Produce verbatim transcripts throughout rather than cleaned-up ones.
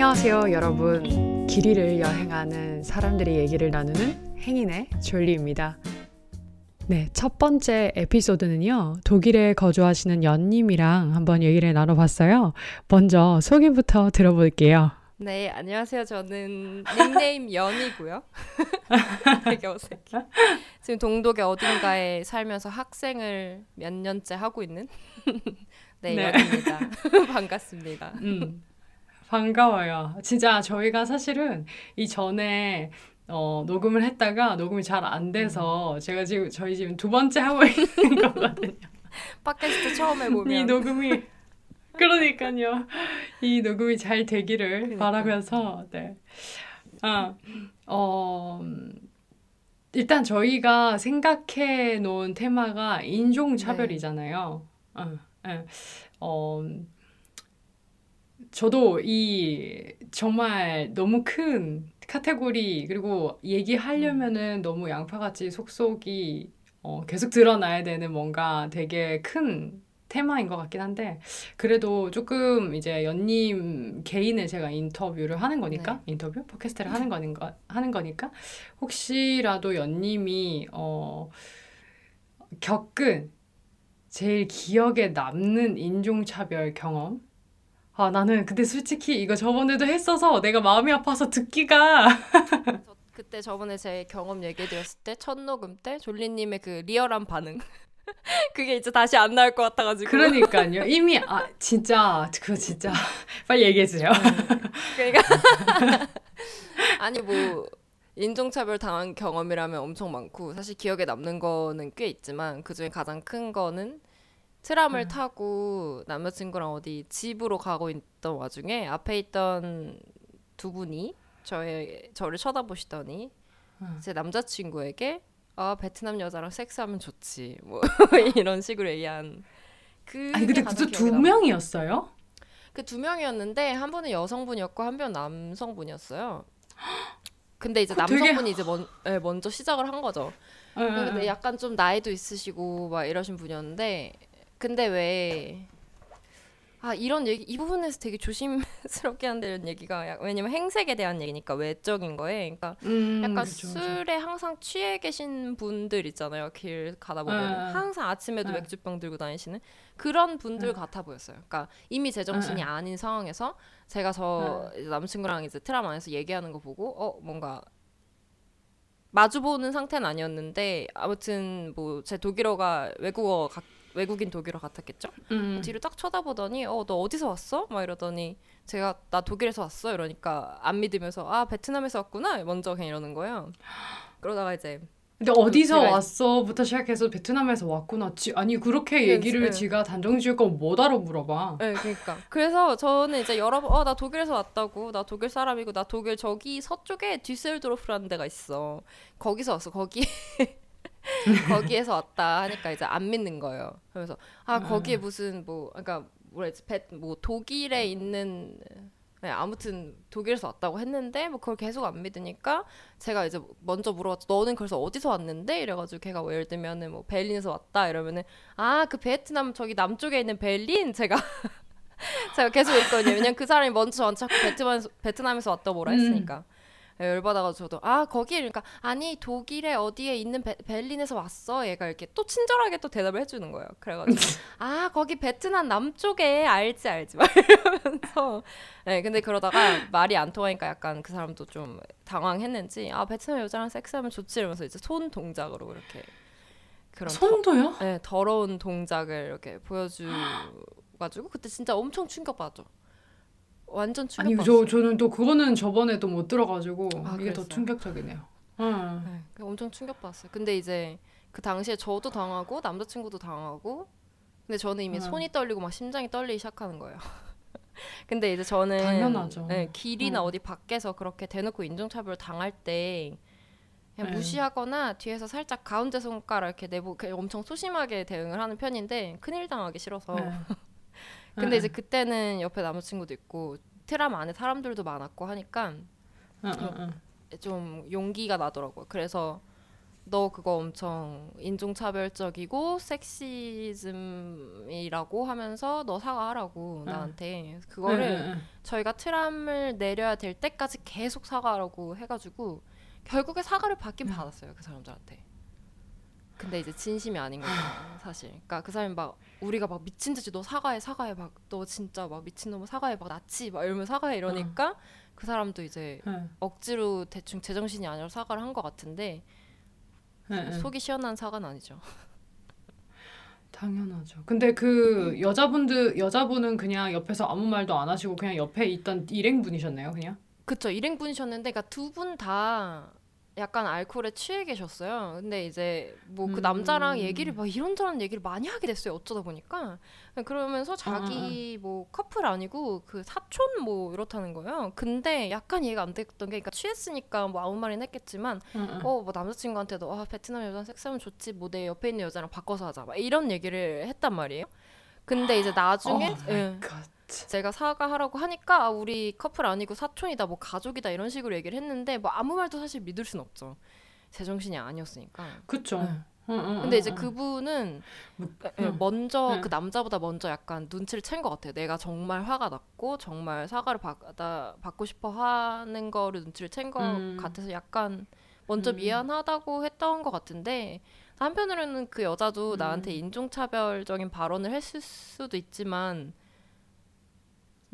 안녕하세요 여러분, 길이를 여행하는 사람들이 얘기를 나누는 행인의 졸리입니다. 네, 첫 번째 에피소드는요, 독일에 거주하시는 연님이랑 한번 얘기를 나눠봤어요. 먼저 소개부터 들어볼게요. 네, 안녕하세요. 저는 닉네임 연이고요. 되게 어색해. 지금 동독의 어딘가에 살면서 학생을 몇 년째 하고 있는 네, 네. 연입니다. 반갑습니다. 음, 반가워요. 진짜 저희가 사실은 이전에 어, 녹음을 했다가 녹음이 잘 안 돼서 제가 지금 저희 지금 두 번째 하고 있는 거거든요. 팟캐스트 처음 해보면. 이 녹음이. 그러니까요. 이 녹음이 잘 되기를 그러니까. 바라면서 네. 아, 어, 일단 저희가 생각해 놓은 테마가 인종차별이잖아요. 네. 아, 네. 어, 저도 이 정말 너무 큰 카테고리 그리고 얘기하려면은 너무 양파같이 속속이 어, 계속 드러나야 되는 뭔가 되게 큰 테마인 것 같긴 한데, 그래도 조금 이제 연님 개인을 제가 인터뷰를 하는 거니까 네. 인터뷰? 팟캐스트를 하는 거니까, 하는 거니까 혹시라도 연님이 어, 겪은 제일 기억에 남는 인종차별 경험. 아, 나는 근데 솔직히 이거 저번에도 했어서 내가 마음이 아파서 듣기가 저, 그때 저번에 제 경험 얘기해드렸을 때 첫 녹음 때 졸리님의 그 리얼한 반응 그게 이제 다시 안 나올 것 같아가지고. 그러니까요. 이미 아 진짜 그거 진짜 빨리 얘기해주세요. 그러니까 아니 뭐 인종차별 당한 경험이라면 엄청 많고 사실 기억에 남는 거는 꽤 있지만 그중에 가장 큰 거는 트램을 음. 타고 남자친구랑 어디 집으로 가고 있던 와중에 앞에 있던 두 분이 저의, 저를 쳐다보시더니 음. 제 남자친구에게 아 베트남 여자랑 섹스하면 좋지 뭐 이런 식으로 얘기한. 그 아니 근데 그것도 두 명이었어요? 그 두 명이었는데 한 분은 여성분이었고 한 분은 남성분이었어요. 근데 이제 남성분이 되게... 이제 먼, 네, 먼저 시작을 한 거죠. 에, 근데 약간 좀 나이도 있으시고 막 이러신 분이었는데 근데 왜 아 이런 얘기 이 부분에서 되게 조심스럽게 한다는 얘기가 야, 왜냐면 행색에 대한 얘기니까 외적인 거에 그러니까 음, 약간 그쵸, 술에 그쵸. 항상 취해 계신 분들 있잖아요. 길 가다 보면 아, 항상 아침에도 아. 맥주병 들고 다니시는 그런 분들 아. 같아 보였어요. 그러니까 이미 제정신이 아. 아닌 상황에서 제가 저 아. 이제 남친구랑 이제 트램 안에서 얘기하는 거 보고 어 뭔가 마주보는 상태는 아니었는데 아무튼 뭐 제 독일어가 외국어 각 외국인 독일어 같았겠죠? 음. 뒤로 딱 쳐다보더니 어, 너 어디서 왔어? 막 이러더니 제가 나 독일에서 왔어 이러니까 안 믿으면서 아 베트남에서 왔구나 먼저 그냥 이러는 거예요. 그러다가 이제 근데 어디서 왔어부터 시작해서 베트남에서 왔구나 지, 아니 그렇게 얘기를 네, 지가 단정지을 거면 뭐다로 물어봐. 네 그러니까 그래서 저는 이제 여러 번 어 나 독일에서 왔다고 나 독일 사람이고 나 독일 저기 서쪽에 뒤셀도르프라는 데가 있어 거기서 왔어 거기 거기에서 왔다 하니까 이제 안 믿는 거예요. 그래서 아 거기에 무슨 뭐 그러니까 뭐랬지 배, 뭐 독일에 있는 네, 아무튼 독일에서 왔다고 했는데 뭐 그걸 계속 안 믿으니까 제가 이제 먼저 물어봤죠. 너는 그래서 어디서 왔는데? 이래가지고 걔가 예를 들면은 뭐 베를린에서 왔다 이러면은 아 그 베트남 저기 남쪽에 있는 베를린 제가 제가 계속 했거든요. 왜냐면 그 사람이 먼저 저한테 자꾸 베트남에서, 베트남에서 왔다고 뭐라 했으니까. 음. 열받아가지고 저도 아 거기에 그러니까 아니 독일에 어디에 있는 베, 베를린에서 왔어 얘가 이렇게 또 친절하게 또 대답을 해주는 거예요. 그래가지고 아 거기 베트남 남쪽에 알지 알지 막 이러면서 네, 근데 그러다가 말이 안 통하니까 약간 그 사람도 좀 당황했는지 아 베트남 여자랑 섹스하면 좋지 이러면서 이제 손 동작으로 이렇게 그런 손도요? 더, 네 더러운 동작을 이렇게 보여주가지고 그때 진짜 엄청 충격받았죠. 완전 충격받았어요. 아니 저 저는 또 그거는 저번에 또 못 들어가지고 아, 이게 그랬어요? 더 충격적이네요. 응. 네, 엄청 충격받았어요. 근데 이제 그 당시에 저도 당하고 남자친구도 당하고 근데 저는 이미 응. 손이 떨리고 막 심장이 떨리기 시작하는 거예요. 근데 이제 저는 당연하죠. 네, 길이나 응. 어디 밖에서 그렇게 대놓고 인종차별 당할 때 그냥 무시하거나 응. 뒤에서 살짝 가운데 손가락 이렇게 내보 엄청 소심하게 대응을 하는 편인데 큰일 당하기 싫어서. 응. 근데 응. 이제 그때는 옆에 남자친구도 있고 트램 안에 사람들도 많았고 하니까 응, 응, 응. 좀 용기가 나더라고요. 그래서 너 그거 엄청 인종차별적이고 섹시즘이라고 하면서 너 사과하라고 응. 나한테 그거를 응, 응. 저희가 트람을 내려야 될 때까지 계속 사과라고 해가지고 결국에 사과를 받긴 응. 받았어요 그 사람들한테. 근데 이제 진심이 아닌 거죠 사실. 그러니까 그 사람이 막 우리가 막 미친 듯이 너 사과해 사과해 막 너 진짜 막 미친 놈 사과해 막 낫지 막 이러면 사과해 이러니까 응. 그 사람도 이제 응. 억지로 대충 제정신이 아니라 사과를 한 것 같은데. 네. 속이 시원한 사과는 아니죠. 당연하죠. 근데 그 여자분들 여자분은 그냥 옆에서 아무 말도 안 하시고 그냥 옆에 있던 일행분이셨네요, 그냥. 그렇죠. 일행분이셨는데, 그러니까 두 분 다 약간 알코올에 취해 계셨어요. 근데 이제 뭐 그 음... 남자랑 얘기를 막 이런저런 얘기를 많이 하게 됐어요. 어쩌다 보니까. 그러면서 자기 아... 뭐 커플 아니고 그 사촌 뭐 이렇다는 거예요. 근데 약간 이해가 안 됐던 게, 그러니까 취했으니까 뭐 아무 말은 했겠지만 음... 어 뭐 남자친구한테도 아 베트남 여자랑 섹스하면 좋지 뭐 내 옆에 있는 여자랑 바꿔서 하자 막 이런 얘기를 했단 말이에요. 근데 이제 나중에 oh my God. 제가 사과하라고 하니까 아, 우리 커플 아니고 사촌이다 뭐 가족이다 이런 식으로 얘기를 했는데 뭐 아무 말도 사실 믿을 순 없죠. 제정신이 아니었으니까. 그쵸. 응. 응, 응, 근데 이제 응, 그분은 응. 먼저 응. 그 남자보다 먼저 약간 눈치를 챈 것 같아요. 내가 정말 화가 났고 정말 사과를 받아, 받고 싶어 하는 거를 눈치를 챈 것 음. 같아서 약간 먼저 음. 미안하다고 했던 것 같은데, 한편으로는 그 여자도 음. 나한테 인종차별적인 발언을 했을 수도 있지만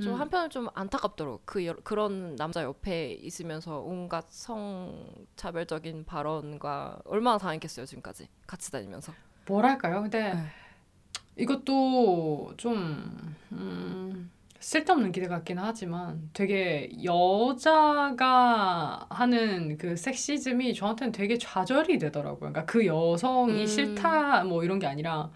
좀 음. 한편은 좀 안타깝더라고. 그 여, 그런 남자 옆에 있으면서 온갖 성차별적인 발언과 얼마나 당했겠어요 지금까지 같이 다니면서. 뭐랄까요? 근데 에이. 이것도 좀 음, 쓸데없는 기대 같긴 하지만 되게 여자가 하는 그 섹시즘이 저한테는 되게 좌절이 되더라고요. 그러니까 그 여성이 음. 싫다 뭐 이런 게 아니라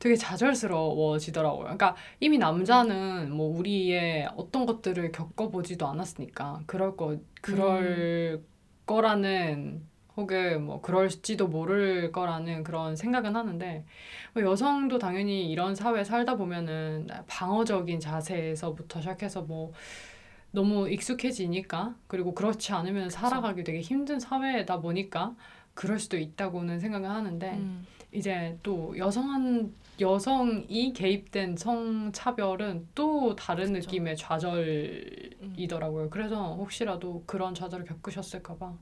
되게 좌절스러워지더라고요. 그러니까 이미 남자는 뭐 우리의 어떤 것들을 겪어보지도 않았으니까 그럴 거 그럴 음. 거라는, 혹은 뭐 그럴지도 모를 거라는 그런 생각은 하는데, 여성도 당연히 이런 사회에 살다 보면은 방어적인 자세에서부터 시작해서 뭐 너무 익숙해지니까, 그리고 그렇지 않으면 그쵸. 살아가기 되게 힘든 사회다 보니까 그럴 수도 있다고는 생각을 하는데 음. 이제 또 여성한 여성이 개입된 성차별은 또 다른 그쵸. 느낌의 좌절이더라고요. 그래서 혹시라도 그런 좌절을 겪으셨을까 봐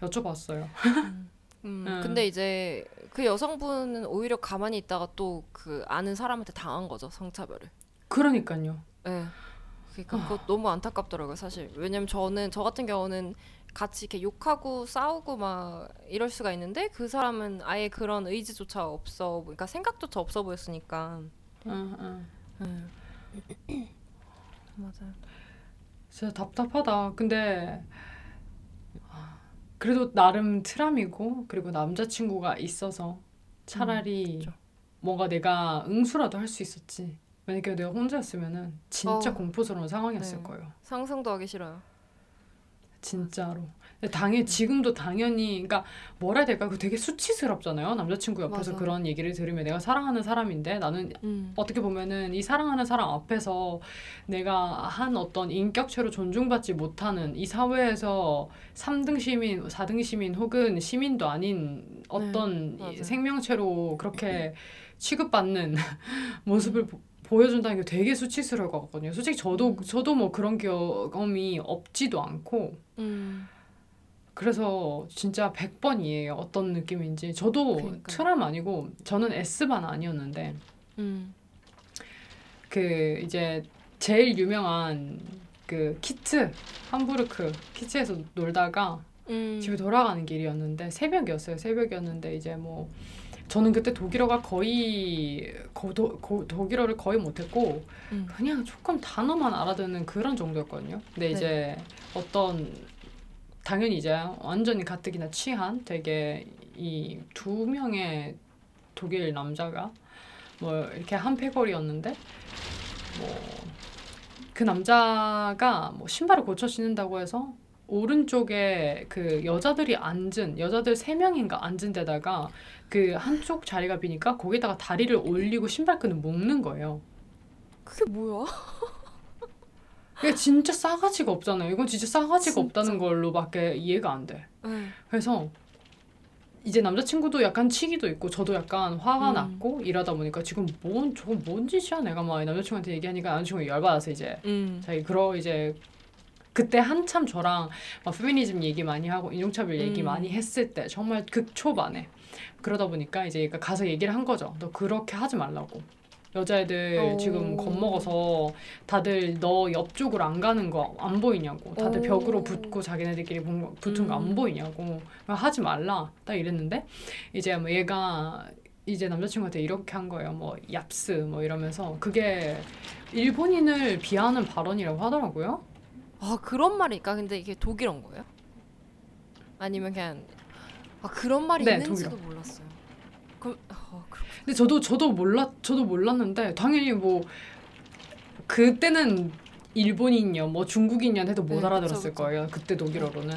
여쭤봤어요. 음, 음, 음. 근데 이제 그 여성분은 오히려 가만히 있다가 또 그 아는 사람한테 당한 거죠, 성차별을. 그러니까요. 네. 그러니까 그거 너무 안타깝더라고요, 사실. 왜냐면 저는 저 같은 경우는 같이 이렇게 욕하고 싸우고 막 이럴 수가 있는데, 그 사람은 아예 그런 의지조차 없어, 그러니까 생각조차 없어 보였으니까. 응, 응. 응. 맞아요. 진짜 답답하다. 근데 그래도 나름 트람이고 그리고 남자친구가 있어서 차라리 음, 뭔가 내가 응수라도 할 수 있었지. 만약에 내가 혼자였으면은 진짜 어. 공포스러운 상황이었을 네. 거예요. 상상도 하기 싫어요. 진짜로. 당연 지금도 당연히, 그러니까 뭐라 해야 될까? 그 되게 수치스럽잖아요. 남자친구 옆에서 맞아. 그런 얘기를 들으면 내가 사랑하는 사람인데 나는 음. 어떻게 보면은 이 사랑하는 사람 앞에서 내가 한 어떤 인격체로 존중받지 못하는, 이 사회에서 삼 등 시민, 사 등 시민 혹은 시민도 아닌 어떤 네, 생명체로 그렇게 취급받는 모습을 음. 보여준다는 게 되게 수치스러울 것 같거든요. 솔직히 저도 저도 뭐 그런 경험이 없지도 않고 음. 그래서 진짜 백 번 이해해요. 어떤 느낌인지. 저도 그러니까요. 트람 아니고 저는 S반 아니었는데 음. 그 이제 제일 유명한 그 키트, 함부르크 키트에서 놀다가 음. 집에 돌아가는 길이었는데 새벽이었어요. 새벽이었는데 이제 뭐 저는 그때 독일어가 거의 고, 도, 고, 독일어를 거의 못했고 음. 그냥 조금 단어만 알아듣는 그런 정도였거든요. 근데 네. 이제 어떤 당연히 이제 완전히 가뜩이나 취한 되게 이 두 명의 독일 남자가 뭐 이렇게 한 패거리였는데, 뭐 그 남자가 뭐 신발을 고쳐 신는다고 해서 오른쪽에 그 여자들이 앉은, 여자들 세 명인가 앉은 데다가 그 한쪽 자리가 비니까 거기다가 다리를 올리고 신발끈을 묶는 거예요. 그게 뭐야? 이게 진짜 싸가지가 없잖아요. 이건 진짜 싸가지가 진짜? 없다는 걸로밖에 이해가 안 돼. 응. 그래서 이제 남자친구도 약간 치기도 있고 저도 약간 화가 음. 났고 이러다 보니까 지금 뭔 저거 뭔 짓이야 내가 막 남자친구한테 얘기하니까 남자친구가 열받아서 이제 음. 자기 그러 이제 그때 한참 저랑 막 페미니즘 얘기 많이 하고 인종차별 얘기 음. 많이 했을 때 정말 극초반에 그러다 보니까 이제 가서 얘기를 한 거죠. 너 그렇게 하지 말라고. 여자애들 오. 지금 겁먹어서 다들 너 옆쪽으로 안 가는 거 안 보이냐고. 다들 오. 벽으로 붙고 자기네들끼리 붙은 거 안 음. 보이냐고. 하지 말라. 딱 이랬는데 이제 뭐 얘가 이제 남자친구한테 이렇게 한 거예요. 뭐 얍스 뭐 이러면서 그게 일본인을 비하하는 발언이라고 하더라고요. 아 그런 말이 있까? 근데 이게 독일어인 거예요? 아니면 그냥 아 그런 말이 네, 있는지도 독일어. 몰랐어요. 그럼 아, 근데 저도 저도 몰랐 저도 몰랐는데 당연히 뭐 그때는 일본인이냐 뭐 중국인이냐 해도 못 네, 알아들었을 그쵸, 그쵸. 거예요. 그때 독일어로는.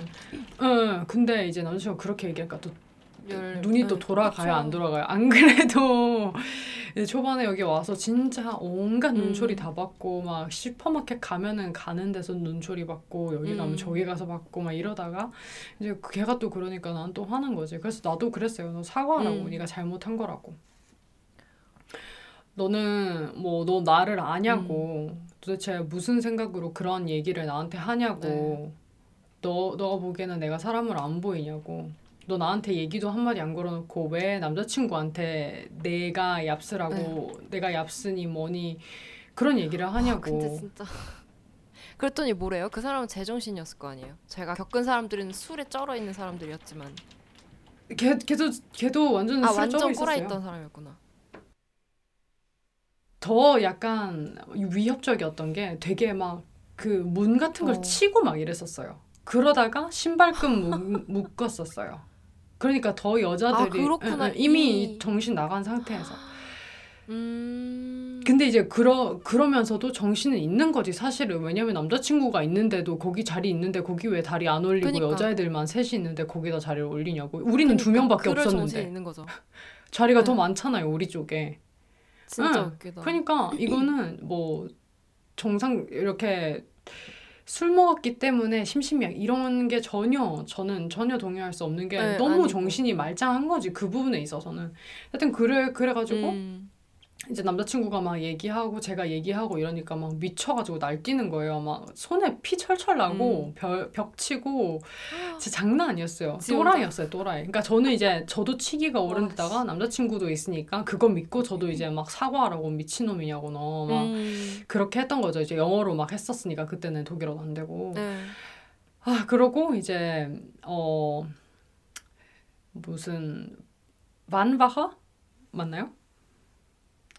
응. 근데 이제 남자친구가 그렇게 얘기하니까 또 열, 눈이 열, 또 돌아가요 그쵸. 안 돌아가요. 안 그래도 초반에 여기 와서 진짜 온갖 눈초리 음. 다 받고 막 슈퍼마켓 가면은 가는 데서 눈초리 받고 여기 가면 음. 저기 가서 받고 막 이러다가 이제 걔가 또 그러니까 난 또 화난 거지. 그래서 나도 그랬어요. 너 사과하라고. 음. 네가 잘못한 거라고. 너는 뭐 너 나를 아냐고. 음. 도대체 무슨 생각으로 그런 얘기를 나한테 하냐고. 네. 너 너가 보기에는 내가 사람을 안 보이냐고. 너 나한테 얘기도 한마디 안 걸어놓고 왜 남자친구한테 내가 얍스라고 네. 내가 얍스니 뭐니 그런 얘기를 하냐고. 아, 근데 진짜 그랬더니 뭐래요? 그 사람은 제정신이었을 거 아니에요? 제가 겪은 사람들은 술에 쩔어 있는 사람들이었지만 걔, 걔도, 걔도 완전 아, 술에 완전 쩔어 있었어요. 꼬라있던 사람이었구나. 더 약간 위협적이었던 게 되게 막 그 문 같은 걸 어. 치고 막 이랬었어요. 그러다가 신발끈 묶었었어요. 그러니까 더 여자들이 아, 이미 이... 정신 나간 상태에서. 음... 근데 이제 그러, 그러면서도 정신은 있는 거지 사실은. 왜냐면 남자친구가 있는데도 거기 자리 있는데 거기 왜 다리 안 올리고 그러니까. 여자애들만 셋이 있는데 거기다 자리를 올리냐고. 우리는 그러니까, 두 명밖에 없었는데 있는 거죠. 자리가 네. 더 많잖아요 우리 쪽에. 진짜 응. 웃기다. 그러니까 이거는 뭐 정상 이렇게 술 먹었기 때문에 심심해 이런 게 전혀 저는 전혀 동의할 수 없는 게 네, 너무 아니고. 정신이 말짱한 거지 그 부분에 있어서는. 하여튼 그래 그래가지고 음. 이제 남자친구가 막 얘기하고 제가 얘기하고 이러니까 막 미쳐가지고 날뛰는 거예요. 막 손에 피 철철 나고 음. 벽, 벽 치고 진짜 장난 아니었어요. 또라이였어요 또라이. 그러니까 저는 이제 저도 치기가 오른데다가 남자친구도 있으니까 그거 믿고 저도 이제 막 사과하라고 미친놈이냐고 너 막 음. 그렇게 했던 거죠. 이제 영어로 막 했었으니까 그때는 독일어도 안 되고 네. 아 그러고 이제 어 무슨 반바하 맞나요?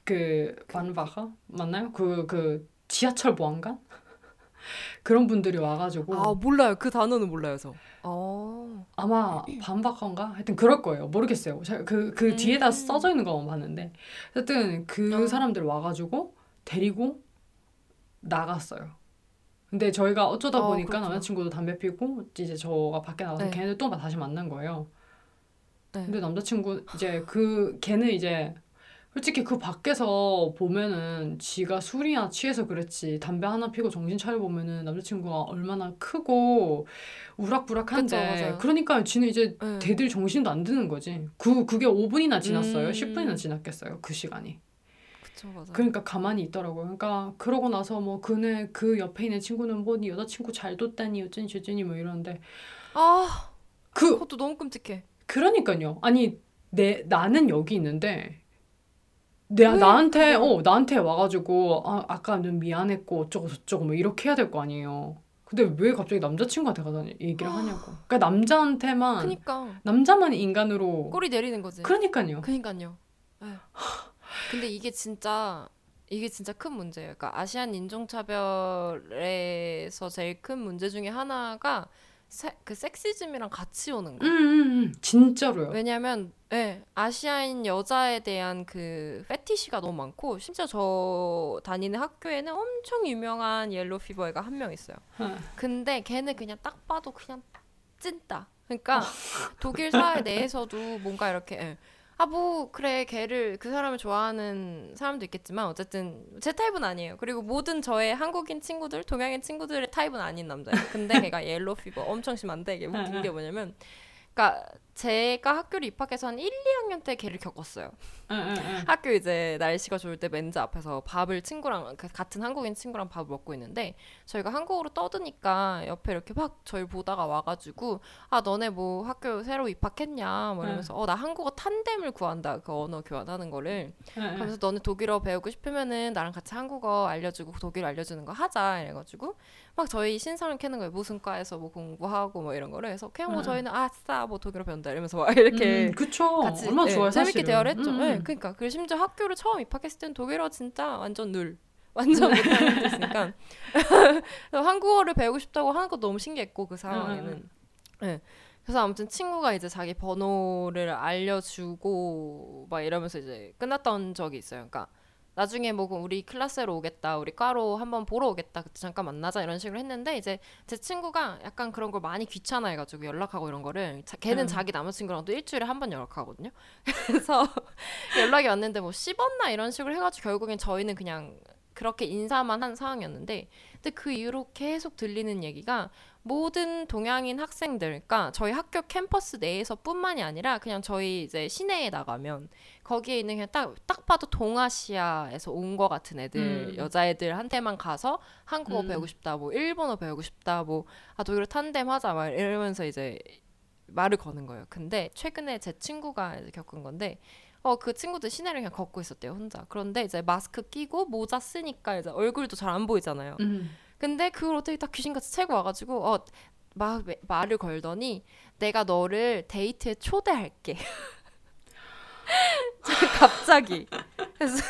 그 반바하 맞나요? 그 그 지하철 보안관 그런 분들이 와가지고 아 몰라요 그 단어는 몰라요 저. 아 아마 반바하인가 하여튼 그럴 거예요. 모르겠어요. 그 그 음. 뒤에다 써져 있는 거만 봤는데 하여튼 그 어. 사람들 와가지고 데리고 나갔어요. 근데 저희가 어쩌다 어, 보니까 그렇구나. 남자친구도 담배 피고 이제 저가 밖에 나가서 네. 걔네들 또 다시 만난 거예요. 네. 근데 남자친구 이제 그 걔는 이제 솔직히 그 밖에서 보면은 지가 술이나 취해서 그랬지 담배 하나 피고 정신 차려보면은 남자친구가 얼마나 크고 우락부락한데 그쵸, 그러니까 지는 이제 네. 대들 정신도 안 드는 거지. 그, 그게 오 분이나 지났어요? 음. 십 분이나 지났겠어요? 그 시간이. 그쵸, 맞아요. 그러니까 가만히 있더라고요. 그러니까 그러고 나서 뭐 그네 그 옆에 있는 친구는 뭐 네 여자친구 잘 뒀다니 어쩌니 저쩌니 뭐 이러는데 아 그, 그것도 너무 끔찍해. 그러니까요. 아니 내 나는 여기 있는데 내 왜? 나한테 어 나한테 와가지고 아 아까는 미안했고 어쩌고 저쩌고 뭐 이렇게 해야 될 거 아니에요. 근데 왜 갑자기 남자친구한테 가서 얘기를 하냐고. 그러니까 남자한테만 그러니까. 남자만 인간으로 꼬리 내리는 거지. 그러니까요. 그러니까요. 근데 이게 진짜 이게 진짜 큰 문제예요. 그러니까 아시안 인종차별에서 제일 큰 문제 중에 하나가 세, 그 섹시즘이랑 같이 오는 거. 음, 음, 음. 진짜로요. 왜냐면 예, 아시아인 여자에 대한 그 패티시가 너무 많고 심지어 저 다니는 학교에는 엄청 유명한 옐로피버 애가 한 명 있어요. 어. 근데 걔는 그냥 딱 봐도 그냥 찐따. 그러니까 어. 독일 사회 내에서도 뭔가 이렇게 예. 아, 뭐 그래 걔를 그 사람을 좋아하는 사람도 있겠지만 어쨌든 제 타입은 아니에요. 그리고 모든 저의 한국인 친구들, 동양인 친구들의 타입은 아닌 남자예요. 근데 걔가 옐로피버 엄청 심한데 이게 웃긴 게 뭐냐면 그러니까 제가 학교를 입학해서 한 일, 이 학년 때 걔를 겪었어요. 응, 응, 응. 학교 이제 날씨가 좋을 때 멘즈 앞에서 밥을 친구랑, 같은 한국인 친구랑 밥을 먹고 있는데 저희가 한국으로 떠드니까 옆에 이렇게 막 저희 보다가 와가지고 아 너네 뭐 학교 새로 입학했냐 뭐 이러면서 응. 어 나 한국어 탄뎀을 구한다. 그 언어 교환하는 거를. 응, 응. 그래서 너네 독일어 배우고 싶으면은 나랑 같이 한국어 알려주고 독일어 알려주는 거 하자 이래가지고 막 저희 신상을 캐는 거예요. 무슨 과에서 뭐 공부하고 뭐 이런 거를 해서 그냥 뭐 응. 저희는 아싸 뭐 독일어 배운다 이러면서 막 이렇게 음, 그쵸. 같이 얼마나 네, 좋아요 재밌게 사실은. 대화를 했죠. 음. 네, 그러니까 그리고 심지어 학교를 처음 입학했을 땐 독일어 진짜 완전 늘 완전 못하는 게 있으니까 한국어를 배우고 싶다고 하는 것도 너무 신기했고 그 상황에는 음. 네. 그래서 아무튼 친구가 이제 자기 번호를 알려주고 막 이러면서 이제 끝났던 적이 있어요. 그러니까 나중에 뭐 우리 클래스로 오겠다, 우리 과로 한번 보러 오겠다, 그때 잠깐 만나자 이런 식으로 했는데 이제 제 친구가 약간 그런 걸 많이 귀찮아해가지고 연락하고 이런 거를 자, 걔는 음. 자기 남자친구랑도 일주일에 한 번 연락하거든요. 그래서 연락이 왔는데 뭐 씹었나 이런 식으로 해가지고 결국엔 저희는 그냥 그렇게 인사만 한 상황이었는데 근데 그 이후로 계속 들리는 얘기가 모든 동양인 학생들, 그러니까 저희 학교 캠퍼스 내에서뿐만이 아니라 그냥 저희 이제 시내에 나가면 거기에 있는 그냥 딱, 딱 봐도 동아시아에서 온 거 같은 애들, 음. 여자애들한테만 가서 한국어 음. 배우고 싶다, 뭐 일본어 배우고 싶다, 뭐 아 독일어 탄뎀하자 막 이러면서 이제 말을 거는 거예요. 근데 최근에 제 친구가 겪은 건데 어, 그 친구들 시내를 그냥 걷고 있었대요, 혼자. 그런데 이제 마스크 끼고 모자 쓰니까 이제 얼굴도 잘 안 보이잖아요. 음. 근데 그걸 어떻게 딱 귀신같이 채고 와가지고 어, 마, 말을 걸더니 내가 너를 데이트에 초대할게. 갑자기. 그래서,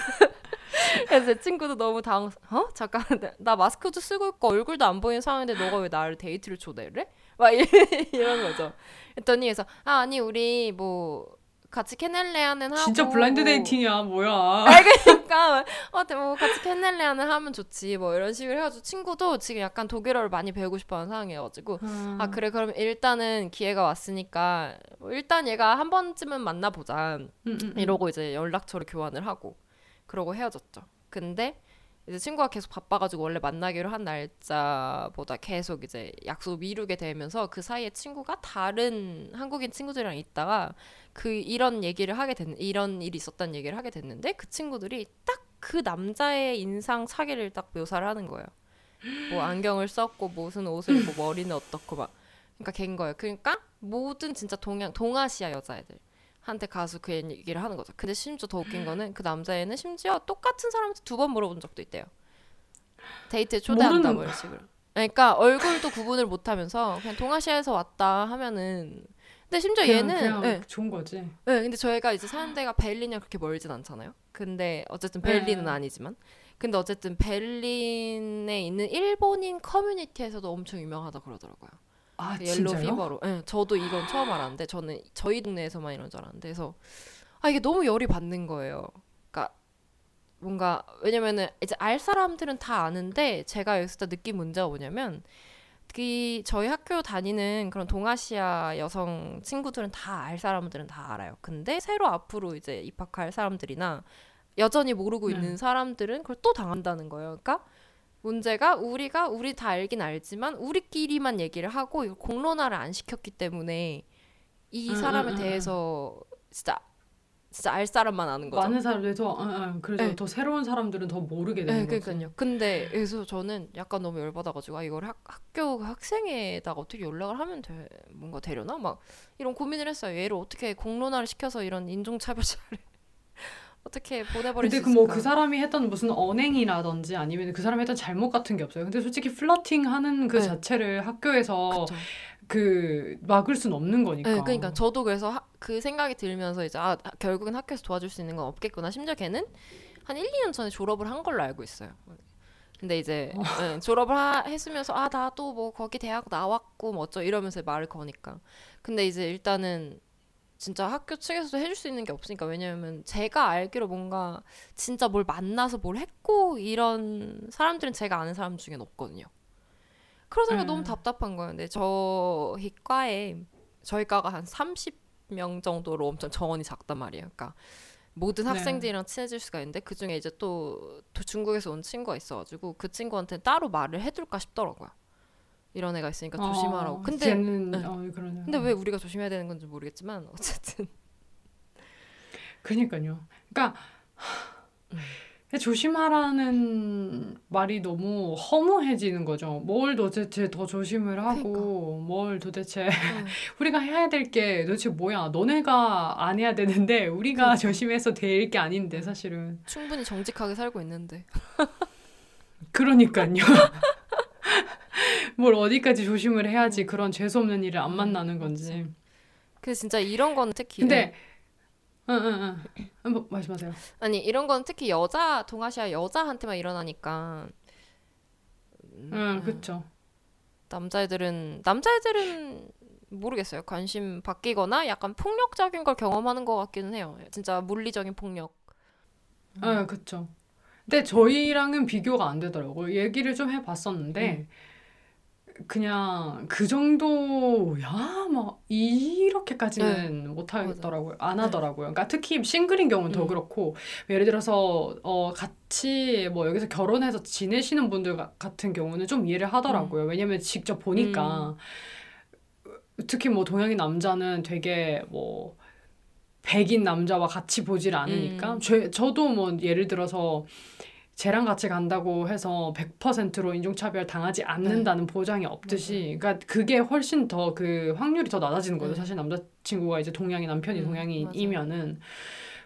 그래서 제 친구도 너무 당황해서 어? 잠깐 나 마스크도 쓰고 있고 얼굴도 안 보이는 상황인데 너가 왜 나를 데이트를 초대를 해? 막 이런 거죠. 그랬더니 그래서 아, 아니 우리 뭐 같이 캐넬레아는 하고 진짜 블라인드 데이팅이야 뭐야. 아 그러니까 어, 뭐 같이 캐넬레아는 하면 좋지 뭐 이런 식으로 해가지고 친구도 지금 약간 독일어를 많이 배우고 싶어하는 상황이어가지고 음. 아 그래 그럼 일단은 기회가 왔으니까 뭐 일단 얘가 한 번쯤은 만나보자 음, 음, 이러고 이제 연락처를 교환을 하고 그러고 헤어졌죠. 근데 이제 친구가 계속 바빠가지고 원래 만나기로 한 날짜보다 계속 이제 약속 미루게 되면서 그 사이에 친구가 다른 한국인 친구들이랑 있다가 그 이런 얘기를 하게 된 이런 일이 있었다는 얘기를 하게 됐는데 그 친구들이 딱 그 남자의 인상 차기를 딱 묘사를 하는 거예요. 뭐 안경을 썼고 무슨 옷을 뭐 머리는 어떻고 막 그러니까 갠 거예요. 그러니까 모든 진짜 동양 동아시아 여자애들. 한테 가서 그 얘기를 하는 거죠. 근데 심지어 더 웃긴 거는 그 남자애는 심지어 똑같은 사람한테 두 번 물어본 적도 있대요. 데이트에 초대한다 뭐 이런 식으로. 그러니까 얼굴도 구분을 못하면서 그냥 동아시아에서 왔다 하면은 근데 심지어 그냥, 얘는 그냥 네. 좋은 거지. 네, 근데 저희가 이제 사는 데가 베를린이랑 그렇게 멀진 않잖아요. 근데 어쨌든 베를린은 네. 아니지만 근데 어쨌든 베를린에 있는 일본인 커뮤니티에서도 엄청 유명하다 그러더라고요. 아, 그 옐로피버로. 네, 저도 이건 처음 알았는데 저는 저희 동네에서만 이런 줄 알았는데 그래서 아 이게 너무 열이 받는 거예요. 그러니까 뭔가 왜냐면은 이제 알 사람들은 다 아는데 제가 여기서 다 느낀 문제가 뭐냐면 그 저희 학교 다니는 그런 동아시아 여성 친구들은 다 알 사람들은 다 알아요. 근데 새로 앞으로 이제 입학할 사람들이나 여전히 모르고 음. 있는 사람들은 그걸 또 당한다는 거예요. 그러니까 문제가 우리가 우리 다 알긴 알지만 우리끼리만 얘기를 하고 이걸 공론화를 안 시켰기 때문에 이 응, 사람에 응, 대해서 응. 진짜 진짜 알 사람만 아는 거죠. 많은 사람들이 더 응, 응. 그래서 네. 더 새로운 사람들은 더 모르게 되는 네, 거죠. 그러니까요. 근데 그래서 저는 약간 너무 열받아가지고 아, 이걸 학, 학교 학생에다가 어떻게 연락을 하면 돼, 뭔가 되려나 막 이런 고민을 했어요. 얘를 어떻게 공론화를 시켜서 이런 인종차별자를 어떻게 보내버릴 수 있을까? 근데 그 뭐 그 사람이 했던 무슨 언행이라든지 아니면 그 사람이 했던 잘못 같은 게 없어요. 근데 솔직히 플러팅하는 그 네. 자체를 학교에서 그쵸. 그 막을 수는 없는 거니까. 네, 그러니까 저도 그래서 하, 그 생각이 들면서 이제 아 결국은 학교에서 도와줄 수 있는 건 없겠구나. 심지어 걔는 한 일, 이 년 전에 졸업을 한 걸로 알고 있어요. 근데 이제 어. 네, 졸업을 하, 했으면서 아 나 또 뭐 거기 대학 나왔고 뭐 어쩌 이러면서 말을 거니까. 근데 이제 일단은 진짜 학교 측에서도 해줄 수 있는 게 없으니까 왜냐면 제가 알기로 뭔가 진짜 뭘 만나서 뭘 했고 이런 사람들은 제가 아는 사람 중엔 없거든요. 그러다 보니까 음. 너무 답답한 거예요. 근데 저희 과에 저희 과가 한 삼십 명 정도로 엄청 정원이 작단 말이에요. 그러니까 모든 학생들이랑 네. 친해질 수가 있는데 그중에 이제 또, 또 중국에서 온 친구가 있어가지고 그 친구한테 따로 말을 해둘까 싶더라고요. 이런 애가 있으니까 어, 조심하라고. 근데 쟤는, 네. 어, 그러네. 근데 왜 우리가 조심해야 되는 건지 모르겠지만 어쨌든. 그러니까요. 그러니까 조심하라는 말이 너무 허무해지는 거죠. 뭘 도대체 더 조심을 하고 그러니까. 뭘 도대체 응. 우리가 해야 될 게 도대체 뭐야. 너네가 안 해야 되는데 우리가 그러니까. 조심해서 될 게 아닌데 사실은. 충분히 정직하게 살고 있는데. 그러니까요. 뭘 어디까지 조심을 해야지 응. 그런 재수없는 일을 안 만나는 건지. 그래서 진짜 이런 건 특히. 근데 응응응. 뭐, 말씀하세요. 아니 이런 건 특히 여자 동아시아 여자한테만 일어나니까. 음, 응, 그렇죠. 남자애들은 남자애들은 모르겠어요. 관심 바뀌거나 약간 폭력적인 걸 경험하는 것 같기는 해요. 진짜 물리적인 폭력. 음. 응, 그렇죠. 근데 저희랑은 비교가 안 되더라고요. 얘기를 좀 해봤었는데. 음. 그냥 그 정도야? 막 이렇게까지는 네. 못 하겠더라고요. 안 하더라고요. 그러니까 특히 싱글인 경우는 음. 더 그렇고 예를 들어서 어, 같이 뭐 여기서 결혼해서 지내시는 분들 가, 같은 경우는 좀 이해를 하더라고요. 음. 왜냐면 직접 보니까 음. 특히 뭐 동양인 남자는 되게 뭐 백인 남자와 같이 보질 않으니까 음. 제, 저도 뭐 예를 들어서 쟤랑 같이 간다고 해서 백 퍼센트로 인종차별 당하지 않는다는 네. 보장이 없듯이 그러니까 그게 훨씬 더 그 확률이 더 낮아지는 거죠. 네. 사실 남자친구가 이제 동양인 남편이 음, 동양인이면은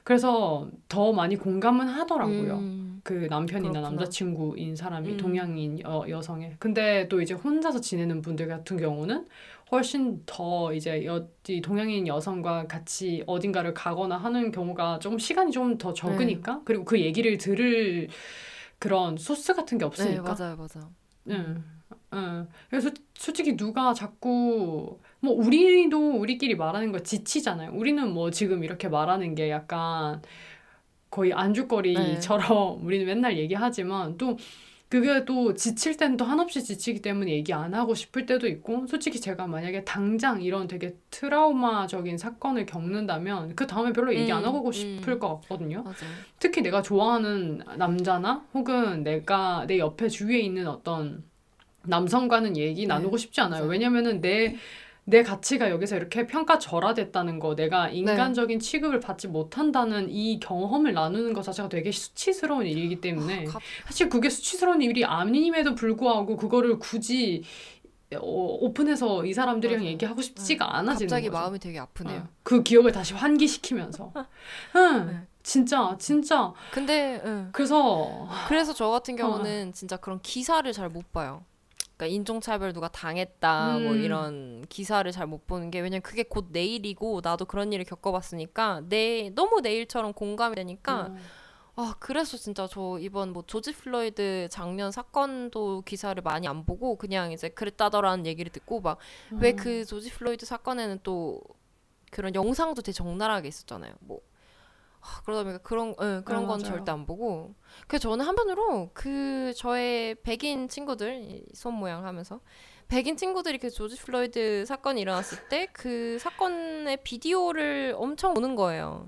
그래서 더 많이 공감은 하더라고요. 음, 그 남편이나 그렇구나. 남자친구인 사람이 음. 동양인 여, 여성에 근데 또 이제 혼자서 지내는 분들 같은 경우는 훨씬 더 이제 여, 이 동양인 여성과 같이 어딘가를 가거나 하는 경우가 좀 시간이 좀 더 적으니까 네. 그리고 그 얘기를 들을 그런 소스 같은 게 없으니까. 네, 맞아요, 맞아요. 응, 응. 그래서 솔직히 누가 자꾸 뭐 우리도 우리끼리 말하는 거 지치잖아요. 우리는 뭐 지금 이렇게 말하는 게 약간 거의 안주거리처럼 네. 우리는 맨날 얘기하지만 또 그게 또 지칠 때는 또 한없이 지치기 때문에 얘기 안 하고 싶을 때도 있고 솔직히 제가 만약에 당장 이런 되게 트라우마적인 사건을 겪는다면 그 다음에 별로 얘기 안 하고 음, 싶을 음. 것 같거든요. 맞아. 특히 내가 좋아하는 남자나 혹은 내가 내 옆에 주위에 있는 어떤 남성과는 얘기 네. 나누고 싶지 않아요. 맞아. 왜냐면은 내 내 가치가 여기서 이렇게 평가절하됐다는 거, 내가 인간적인 네. 취급을 받지 못한다는 이 경험을 나누는 것 자체가 되게 수치스러운 일이기 때문에 아, 갑... 사실 그게 수치스러운 일이 아님에도 불구하고 그거를 굳이 어, 오픈해서 이 사람들이랑 맞아. 얘기하고 싶지가 네. 않아지는 갑자기 거죠. 마음이 되게 아프네요. 어, 그 기억을 다시 환기시키면서. 응, 네. 진짜, 진짜. 근데 응. 그래서 그래서 저 같은 경우는 어. 진짜 그런 기사를 잘 못 봐요. 그러니까 인종차별 누가 당했다 음. 뭐 이런 기사를 잘 못 보는 게 왜냐면 그게 곧 내일이고 나도 그런 일을 겪어봤으니까 내 너무 내일처럼 공감이 되니까 음. 아 그래서 진짜 저 이번 뭐 조지 플로이드 작년 사건도 기사를 많이 안 보고 그냥 이제 그랬다더라는 얘기를 듣고 막 왜 그 음. 조지 플로이드 사건에는 또 그런 영상도 되게 적나라하게 있었잖아요. 뭐 아, 그러다 보니까 그런 응, 그런 아, 건 맞아요. 절대 안 보고 그래서 저는 한편으로 그 저의 백인 친구들 손 모양 하면서 백인 친구들이 그 조지 플로이드 사건이 일어났을 때 그 사건의 비디오를 엄청 보는 거예요.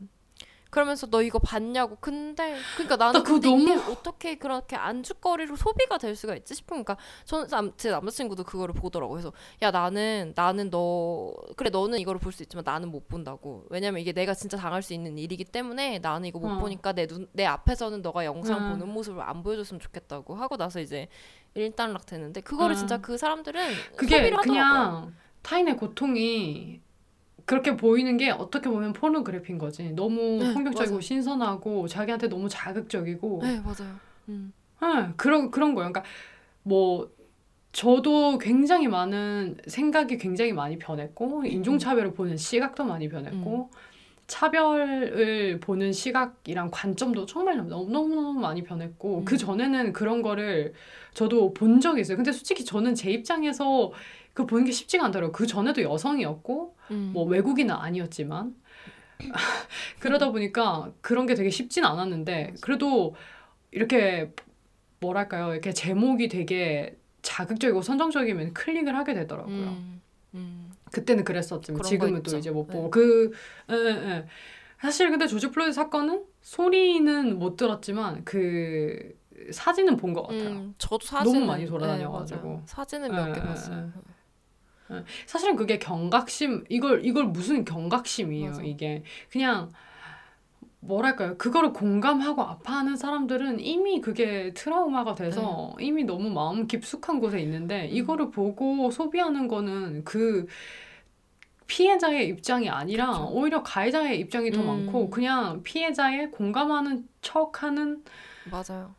그러면서 너 이거 봤냐고. 근데 그러니까 나는 근데 너무... 이게 어떻게 그렇게 안주거리로 소비가 될 수가 있지 싶으니까 저는 제 남자친구도 그거를 보더라고. 그래서 야 나는 나는 너 그래 너는 이거를 볼 수 있지만 나는 못 본다고. 왜냐면 이게 내가 진짜 당할 수 있는 일이기 때문에 나는 이거 못 어. 보니까 내 눈 내 앞에서는 너가 영상 어. 보는 모습을 안 보여줬으면 좋겠다고 하고 나서 이제 일단락 되는데 그거를 어. 진짜 그 사람들은 그게 소비를 하더라고요. 그냥 타인의 고통이 그렇게 보이는 게 어떻게 보면 포르노그래피인 거지. 너무 네, 폭력적이고 맞아요. 신선하고 자기한테 너무 자극적이고. 네, 맞아요. 음. 네, 그런, 그런 거예요. 그러니까 뭐 저도 굉장히 많은 생각이 굉장히 많이 변했고 인종차별을 음. 보는 시각도 많이 변했고 음. 차별을 보는 시각이랑 관점도 정말 너무너무 많이 변했고 음. 그전에는 그런 거를 저도 본 적이 있어요. 근데 솔직히 저는 제 입장에서 그 보는 게 쉽지가 않더라고요. 그 전에도 여성이었고 음. 뭐 외국인은 아니었지만 그러다 보니까 그런 게 되게 쉽진 않았는데 그래도 이렇게 뭐랄까요? 이렇게 제목이 되게 자극적이고 선정적이면 클릭을 하게 되더라고요. 음. 음. 그때는 그랬었지만 지금은 또 이제 못 보고 네. 그 에, 에, 에. 사실 근데 조지 플로이드 사건은 소리는 못 들었지만 그 사진은 본 것 같아요. 음, 저도 사진 너무 많이 돌아다녀가지고 네, 사진은 몇 개 봤어요. 에. 사실은 그게 경각심 이걸 이걸 무슨 경각심이에요. 맞아. 이게 그냥 뭐랄까요? 그거를 공감하고 아파하는 사람들은 이미 그게 트라우마가 돼서 네. 이미 너무 마음 깊숙한 곳에 있는데 음. 이거를 보고 소비하는 거는 그 피해자의 입장이 아니라 그렇죠. 오히려 가해자의 입장이 더 음. 많고 그냥 피해자의 공감하는 척하는 맞아요.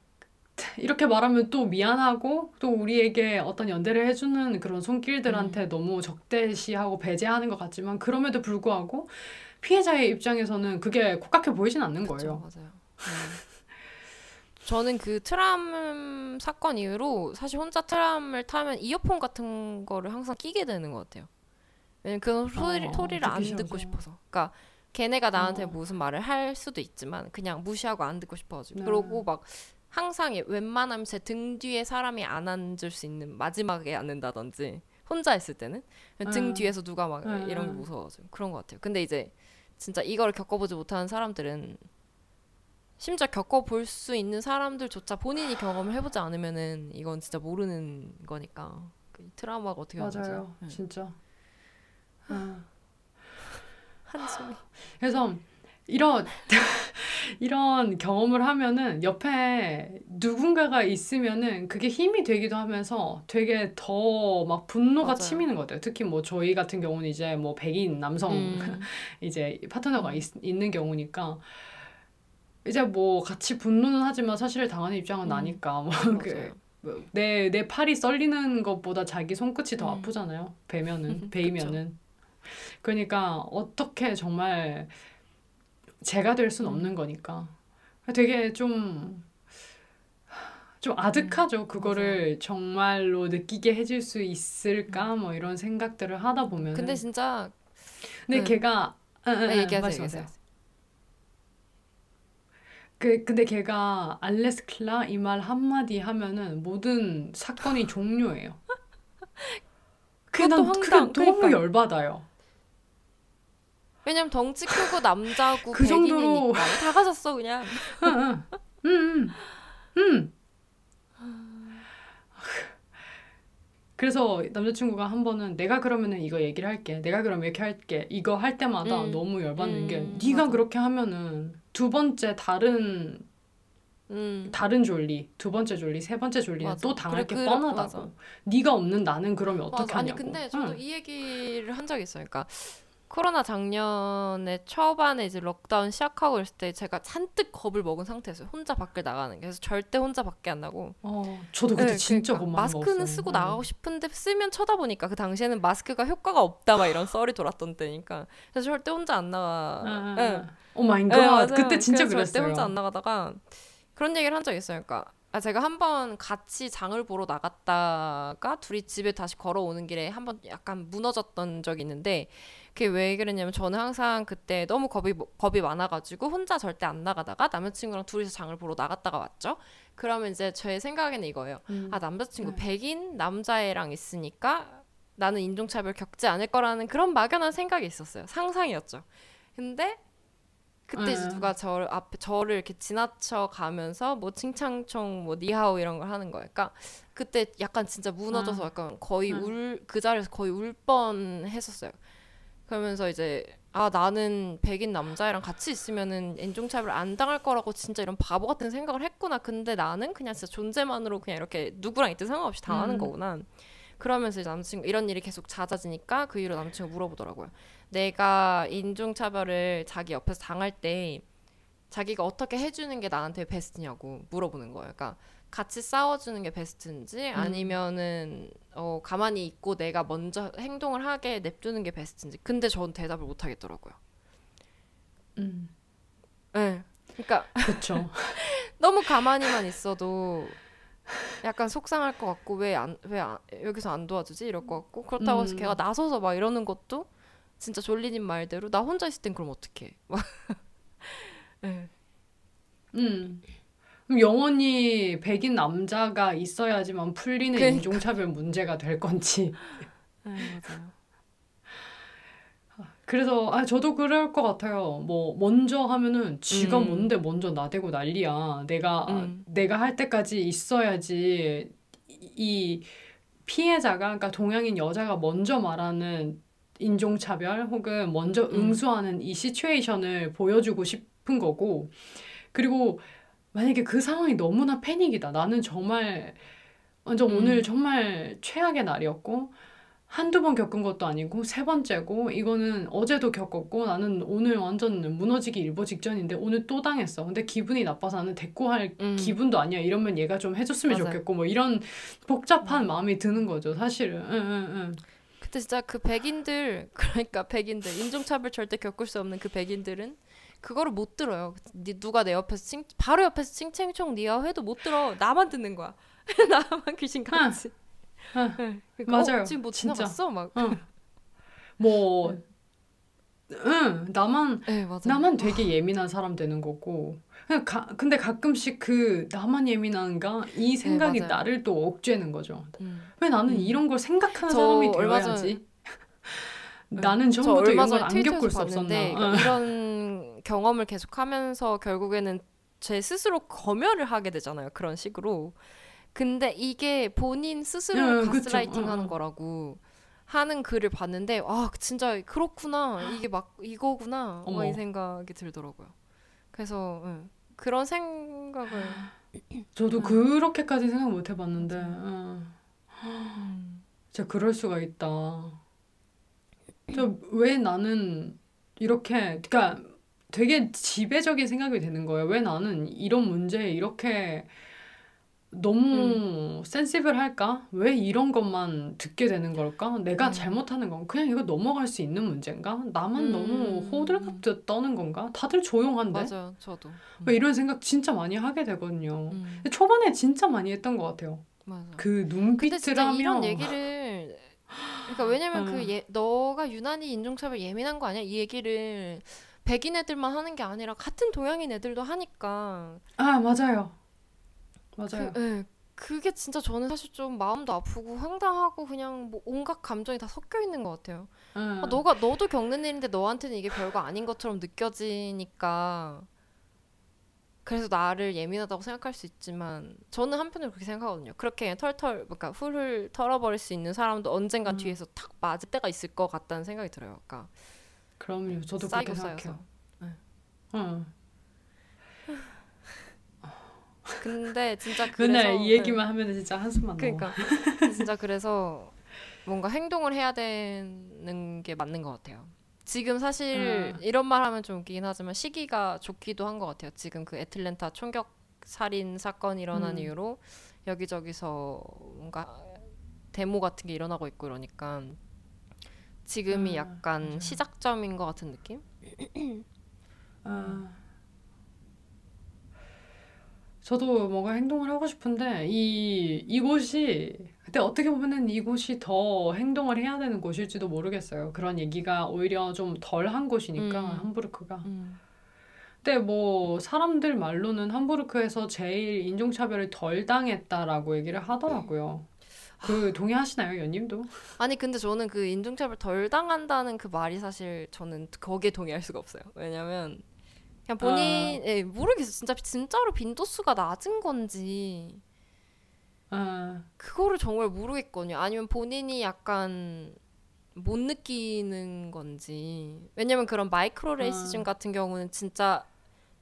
이렇게 말하면 또 미안하고 또 우리에게 어떤 연대를 해주는 그런 손길들한테 음. 너무 적대시하고 배제하는 것 같지만 그럼에도 불구하고 피해자의 입장에서는 그게 곱깝게 보이진 않는 그렇죠, 거예요. 맞아요. 네. 저는 그 트램 사건 이후로 사실 혼자 트램을 타면 이어폰 같은 거를 항상 끼게 되는 것 같아요. 왜냐면 그 소리, 어, 소리를 안 싫어서. 듣고 싶어서. 그러니까 걔네가 나한테 어. 무슨 말을 할 수도 있지만 그냥 무시하고 안 듣고 싶어가지고. 네. 그러고 막 항상 웬만하면 제 등 뒤에 사람이 안 앉을 수 있는 마지막에 앉는다든지 혼자 있을 때는 등 어. 뒤에서 누가 막 어. 이런 게 무서워가지고 그런 것 같아요. 근데 이제 진짜 이걸 겪어보지 못하는 사람들은 심지어 겪어볼 수 있는 사람들조차 본인이 경험을 해보지 않으면은 이건 진짜 모르는 거니까 그 트라우마가 어떻게 맞아요. 하는지 맞아요. 네. 진짜 아. 한숨이 그래서 이런 이런 경험을 하면은 옆에 누군가가 있으면은 그게 힘이 되기도 하면서 되게 더 막 분노가 맞아요. 치미는 것 같아요. 특히 뭐 저희 같은 경우는 이제 뭐 백인 남성 음. 이제 파트너가 음. 있, 있는 경우니까 이제 뭐 같이 분노는 하지만 사실 당하는 입장은 음. 나니까 뭐 그 내 내 팔이 썰리는 것보다 자기 손끝이 더 음. 아프잖아요. 베면은 베이면은 그러니까 어떻게 정말 제가 될 수는 없는 거니까 되게 좀, 좀 아득하죠. 그거를 맞아. 정말로 느끼게 해줄 수 있을까 뭐 이런 생각들을 하다 보면 근데 진짜 근데 응. 걔가 응, 응, 응, 얘기하세요. 얘기하세요. 그, 근데 걔가 알레스클라 이 말 한마디 하면은 모든 사건이 종료예요. 그게 난 그게 너무 열받아요. 왜냐면 덩치 크고 남자고 그 백인이니까 다 가졌어 그냥. 응, 응, 응, 응. 그래서 남자친구가 한 번은 내가 그러면은 이거 얘기를 할게. 내가 그럼 이렇게 할게. 이거 할 때마다 음, 너무 열받는 음, 게 네가 맞아. 그렇게 하면은 두 번째 다른 음. 다른 졸리, 두 번째 졸리, 세 번째 졸리는 맞아. 또 당할 그래, 게 뻔하다고. 맞아. 네가 없는 나는 그러면 어떡하냐고. 아니 근데 저도 응. 이 얘기를 한 적이 있어요. 그러니까. 코로나 작년에 초반에 이제 럭다운 시작하고 있을 때 제가 잔뜩 겁을 먹은 상태였어요. 혼자 밖을 나가는 게. 그래서 절대 혼자 밖에 안 나고. 어, 저도 그때 네, 진짜 겁 많이 먹었어요. 마스크는 쓰고 네. 나가고 싶은데 쓰면 쳐다보니까 그 당시에는 마스크가 효과가 없다 막 이런 썰이 돌았던 때니까. 그래서 절대 혼자 안 나가. 아, 네. 오 마이 갓. 네, 그때 진짜 그랬어요. 절대 혼자 안 나가다가 그런 얘기를 한 적이 있어요. 그러니까 제가 한번 같이 장을 보러 나갔다가 둘이 집에 다시 걸어오는 길에 한번 약간 무너졌던 적이 있는데 그게 왜 그랬냐면 저는 항상 그때 너무 겁이 겁이 많아가지고 혼자 절대 안 나가다가 남자친구랑 둘이서 장을 보러 나갔다가 왔죠. 그러면 이제 제 생각에는 이거예요. 음. 아 남자친구 음. 백인 남자애랑 있으니까 나는 인종차별 겪지 않을 거라는 그런 막연한 생각이 있었어요. 상상이었죠. 근데 그때 이제 누가 저를 앞에 저를 이렇게 지나쳐 가면서 뭐 칭찬총 뭐 니하오 이런 걸 하는 거예요. 그러니까 그때 약간 진짜 무너져서 약간 거의 울 그 자리에서 거의 울 뻔했었어요. 그러면서 이제 아 나는 백인 남자애랑 같이 있으면은 인종차별 안 당할 거라고 진짜 이런 바보 같은 생각을 했구나. 근데 나는 그냥 진짜 존재만으로 그냥 이렇게 누구랑 있든 상관없이 당하는 음. 거구나. 그러면서 이제 남친구 이런 일이 계속 잦아지니까 그 이후로 남친구가 물어보더라고요. 내가 인종차별을 자기 옆에서 당할 때 자기가 어떻게 해주는 게 나한테 베스트냐고 물어보는 거예요. 그러니까 같이 싸워주는 게 베스트인지 아니면은 어, 가만히 있고 내가 먼저 행동을 하게 냅두는 게 베스트인지. 근데 전 대답을 못 하겠더라고요. 음. 네. 그러니까 그렇죠. 너무 가만히만 있어도 약간 속상할 것 같고 왜 안 왜 안, 여기서 안 도와주지 이럴 것 같고 그렇다고 해서 음. 걔가 나서서 막 이러는 것도 진짜 졸리님 말대로 나 혼자 있을 땐 그럼 어떡해? 막. 네. 음. 그럼 영원히 백인 남자가 있어야지만 풀리는 그러니까. 인종차별 문제가 될 건지. 네, 맞아요. 그래서 아 저도 그럴 것 같아요. 뭐 먼저 하면은 지가 음. 뭔데 먼저 나대고 난리야. 내가 음. 내가 할 때까지 있어야지. 이 피해자가 그러니까 동양인 여자가 먼저 말하는 인종차별 혹은 먼저 응수하는 음. 이 시츄에이션을 보여주고 싶은 거고, 그리고 만약에 그 상황이 너무나 패닉이다. 나는 정말 완전 음. 오늘 정말 최악의 날이었고 한두 번 겪은 것도 아니고 세 번째고 이거는 어제도 겪었고 나는 오늘 완전 무너지기 일보 직전인데 오늘 또 당했어. 근데 기분이 나빠서 나는 대꾸할 음. 기분도 아니야. 이러면 얘가 좀 해줬으면 맞아요. 좋겠고 뭐 이런 복잡한 음. 마음이 드는 거죠 사실은. 응, 응, 응. 그때 진짜 그 백인들 그러니까 백인들 인종차별 절대 겪을 수 없는 그 백인들은 그거를 못 들어요. 누가 내 옆에서 칭, 바로 옆에서 칭칭총 니가 해도 못 들어. 나만 듣는 거야. 나만 귀신같이. 아, 네. 그러니까 맞아요. 어, 지금 뭐 지나갔어? 막. 응. 뭐, 응, 나만, 네, 나만 되게 예민한 사람 되는 거고. 가, 근데 가끔씩 그 나만 예민한가? 이 생각이 네, 나를 또 억제는 거죠. 음. 왜 나는 음. 이런 걸 생각하는 사람이 되어야지? 나는 전부터 이런 걸 안 겪을 수 없었나. 이런 경험을 계속하면서 결국에는 제 스스로 검열을 하게 되잖아요. 그런 식으로. 근데 이게 본인 스스로 응, 가스라이팅 응. 하는 거라고 하는 글을 봤는데 아 진짜 그렇구나 이게 막 이거구나 막 이 생각이 들더라고요. 그래서 응. 그런 생각을 저도 응. 그렇게까지 생각 못 해봤는데 응. 진짜 그럴 수가 있다. 저 왜 나는 이렇게 그러니까 되게 지배적인 생각이 되는 거예요. 왜 나는 이런 문제에 이렇게 너무 음. 센시블할까? 왜 이런 것만 듣게 되는 걸까? 내가 음. 잘못하는 건가? 그냥 이거 넘어갈 수 있는 문제인가? 나만 음. 너무 호들갑듯 떠는 건가? 다들 조용한데? 맞아요. 저도. 음. 이런 생각 진짜 많이 하게 되거든요. 음. 초반에 진짜 많이 했던 것 같아요. 맞아. 그 눈빛이라며. 이런 얘기를 그러니까 왜냐면 음. 그 예, 너가 유난히 인종차별 예민한 거 아니야? 이 얘기를 백인 애들만 하는 게 아니라 같은 동양인 애들도 하니까. 아 맞아요. 맞아요. 그, 네. 그게 진짜 저는 사실 좀 마음도 아프고 황당하고 그냥 뭐 온갖 감정이 다 섞여 있는 것 같아요. 응. 아, 너가 너도 겪는 일인데 너한테는 이게 별거 아닌 것처럼 느껴지니까 그래서 나를 예민하다고 생각할 수 있지만 저는 한편으로 그렇게 생각하거든요. 그렇게 털털 그러니까 훌훌 털어버릴 수 있는 사람도 언젠가 응. 뒤에서 탁 맞을 때가 있을 것 같다는 생각이 들어요. 그러니까 그럼요. 저도 그렇게 생각해요. 네. 응. 근데 진짜 그래서 맨날 이 얘기만 네. 하면 진짜 한숨만 그러니까. 나와. 그러니까 진짜 그래서 뭔가 행동을 해야 되는 게 맞는 것 같아요. 지금 사실 음. 이런 말 하면 좀 웃기긴 하지만 시기가 좋기도 한 것 같아요. 지금 그 애틀랜타 총격 살인 사건이 일어난 음. 이후로 여기저기서 뭔가 데모 같은 게 일어나고 있고 이러니까 지금이 음, 약간 맞아. 시작점인 것 같은 느낌? 아... 저도 뭔가 행동을 하고 싶은데 이 이곳이 근데 어떻게 보면은 이곳이 더 행동을 해야 되는 곳일지도 모르겠어요. 그런 얘기가 오히려 좀 덜한 곳이니까 음. 함부르크가. 음. 근데 뭐 사람들 말로는 함부르크에서 제일 인종차별을 덜 당했다라고 얘기를 하더라고요. 그 동의하시나요, 연님도? 아니 근데 저는 그 인종차별 덜 당한다는 그 말이 사실 저는 거기에 동의할 수가 없어요. 왜냐면 그냥 본인 아. 예, 모르겠어. 진짜 진짜로 빈도수가 낮은 건지 아. 그거를 정말 모르겠거든요. 아니면 본인이 약간 못 느끼는 건지. 왜냐면 그런 마이크로 레이시즘 아. 같은 경우는 진짜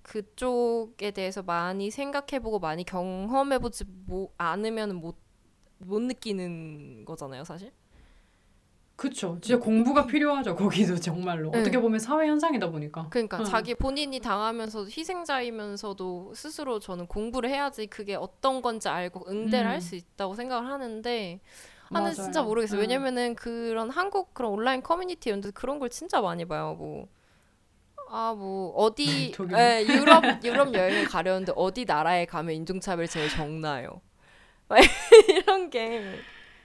그쪽에 대해서 많이 생각해보고 많이 경험해보지 뭐, 않으면 못, 못 느끼는 거잖아요 사실. 그쵸. 진짜 공부가 필요하죠. 거기도 정말로. 네. 어떻게 보면 사회 현상이다 보니까. 그러니까 응. 자기 본인이 당하면서 희생자이면서도 스스로 저는 공부를 해야지 그게 어떤 건지 알고 응대를 음. 할 수 있다고 생각을 하는데 나는 진짜 모르겠어요. 응. 왜냐면은 그런 한국 그런 온라인 커뮤니티 이런 데서 그런 걸 진짜 많이 봐요. 뭐 아, 뭐 어디 에, 유럽 유럽 여행을 가려는데 어디 나라에 가면 인종차별 제일 적나요. 이런 게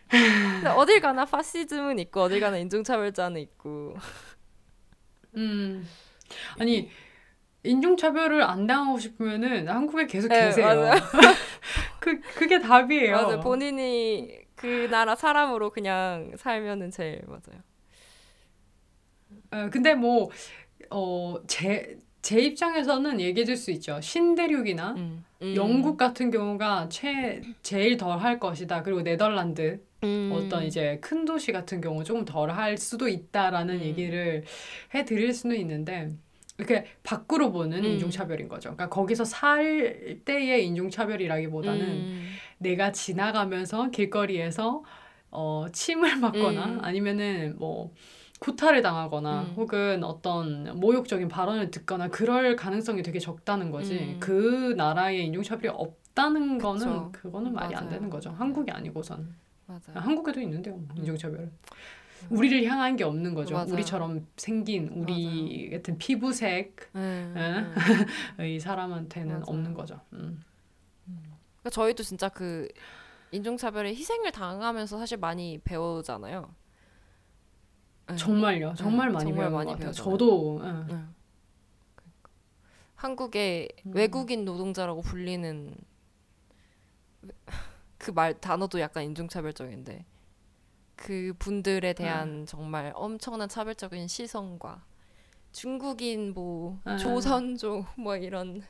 근데 어딜 가나 파시즘은 있고 어딜 가나 인종차별자는 있고. 음 아니 인종차별을 안 당하고 싶으면은 한국에 계속 네, 계세요. 맞아요. 그 그게 답이에요. 맞아요. 본인이 그 나라 사람으로 그냥 살면은 제일 맞아요. 어, 근데 뭐 어, 제, 제 입장에서는 얘기해줄 수 있죠. 신대륙이나 음. 음. 영국 같은 경우가 최, 제일 덜 할 것이다. 그리고 네덜란드 음. 어떤 이제 큰 도시 같은 경우 조금 덜 할 수도 있다라는 음. 얘기를 해드릴 수는 있는데 이렇게 밖으로 보는 음. 인종차별인 거죠. 그러니까 거기서 살 때의 인종차별이라기보다는 음. 내가 지나가면서 길거리에서 어, 침을 맞거나 음. 아니면은 뭐 구타를 당하거나 음. 혹은 어떤 모욕적인 발언을 듣거나 그럴 가능성이 되게 적다는 거지. 음. 그 나라의 인종차별이 없다는 거는 그쵸. 그거는 말이 맞아요. 안 되는 거죠. 한국이 아니고선. 맞아요. 한국에도 있는데요. 인종차별은. 우리를 향한 게 없는 거죠. 맞아요. 우리처럼 생긴 우리 맞아요. 같은 피부색 음, 음. 이 사람한테는 맞아요. 없는 거죠. 음. 그러니까 저희도 진짜 그 인종차별에 희생을 당하면서 사실 많이 배우잖아요. 네. 정말요. 정말 네. 많이 정말 배우는 것 같아요. 저도. 네. 네. 그러니까. 한국의 음. 외국인 노동자라고 불리는 그 말 단어도 약간 인종차별적인데 그 분들에 대한 네. 정말 엄청난 차별적인 시선과 중국인 뭐 네. 조선족 뭐 이런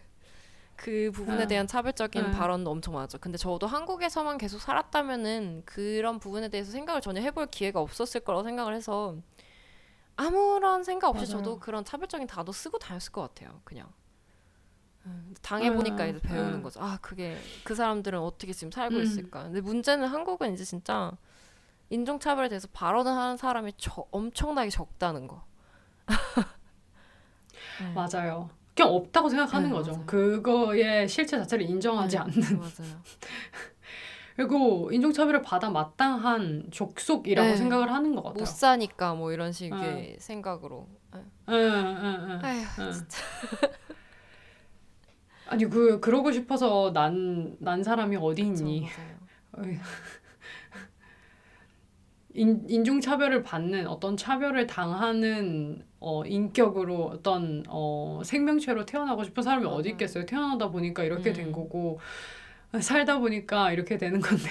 그 부분에 네. 대한 차별적인 네. 발언도 엄청 많았죠. 근데 저도 한국에서만 계속 살았다면은 그런 부분에 대해서 생각을 전혀 해볼 기회가 없었을 거라고 생각을 해서 아무런 생각 없이 맞아요. 저도 그런 차별적인 단어 쓰고 다녔을 것 같아요. 그냥 당해보니까 네. 이제 배우는 네. 거죠. 아 그게 그 사람들은 어떻게 지금 살고 음. 있을까. 근데 문제는 한국은 이제 진짜 인종차별에 대해서 발언을 하는 사람이 저, 엄청나게 적다는 거. 네. 맞아요. 그냥 없다고 생각하는 네, 거죠. 맞아요. 그거의 실체 자체를 인정하지 네, 않는. 맞아요. 그리고 인종차별을 받아 마땅한 족속이라고 네. 생각을 하는 것 같아요. 못 사니까 뭐 이런 식의 네. 생각으로. 네. 네, 네, 네, 아휴 네. 진짜. 아니 그 그러고 싶어서 난, 난 사람이 어디 있니? 그렇죠, 맞아요. 인, 인종차별을 받는 어떤 차별을 당하는 어, 인격으로 어떤 어, 생명체로 태어나고 싶은 사람이 맞아요. 어디 있겠어요. 태어나다 보니까 이렇게 음. 된 거고 살다 보니까 이렇게 되는 건데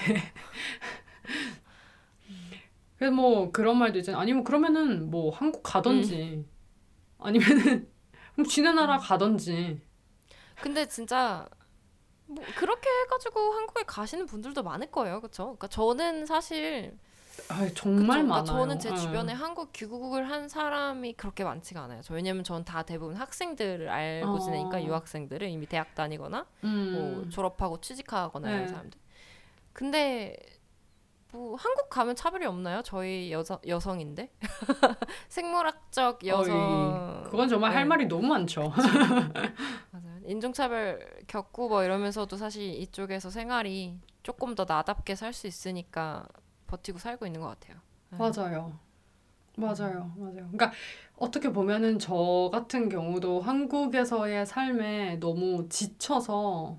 그래서 뭐 그런 말도 있잖아요. 아니면 그러면은 뭐 한국 가든지 음. 아니면은 지네 나라 가든지. 근데 진짜 뭐 그렇게 해가지고 한국에 가시는 분들도 많을 거예요. 그쵸? 그러니까 저는 사실 아, 정말 그쵸? 많아요. 그러니까 저는 제 주변에 네. 한국 귀국을 한 사람이 그렇게 많지가 않아요. 저, 왜냐면 전 다 대부분 학생들을 알고 어. 지내니까 유학생들을 이미 대학 다니거나 음. 뭐 졸업하고 취직하거나 네. 이런 사람들. 근데 뭐 한국 가면 차별이 없나요? 저희 여자, 여성인데 생물학적 여성. 어이, 그건 정말 네. 할 말이 너무 많죠. 맞아요. 인종차별 겪고 뭐 이러면서도 사실 이쪽에서 생활이 조금 더 나답게 살 수 있으니까 버티고 살고 있는 것 같아요. 네. 맞아요. 맞아요. 맞아요. 그러니까 어떻게 보면은 저 같은 경우도 한국에서의 삶에 너무 지쳐서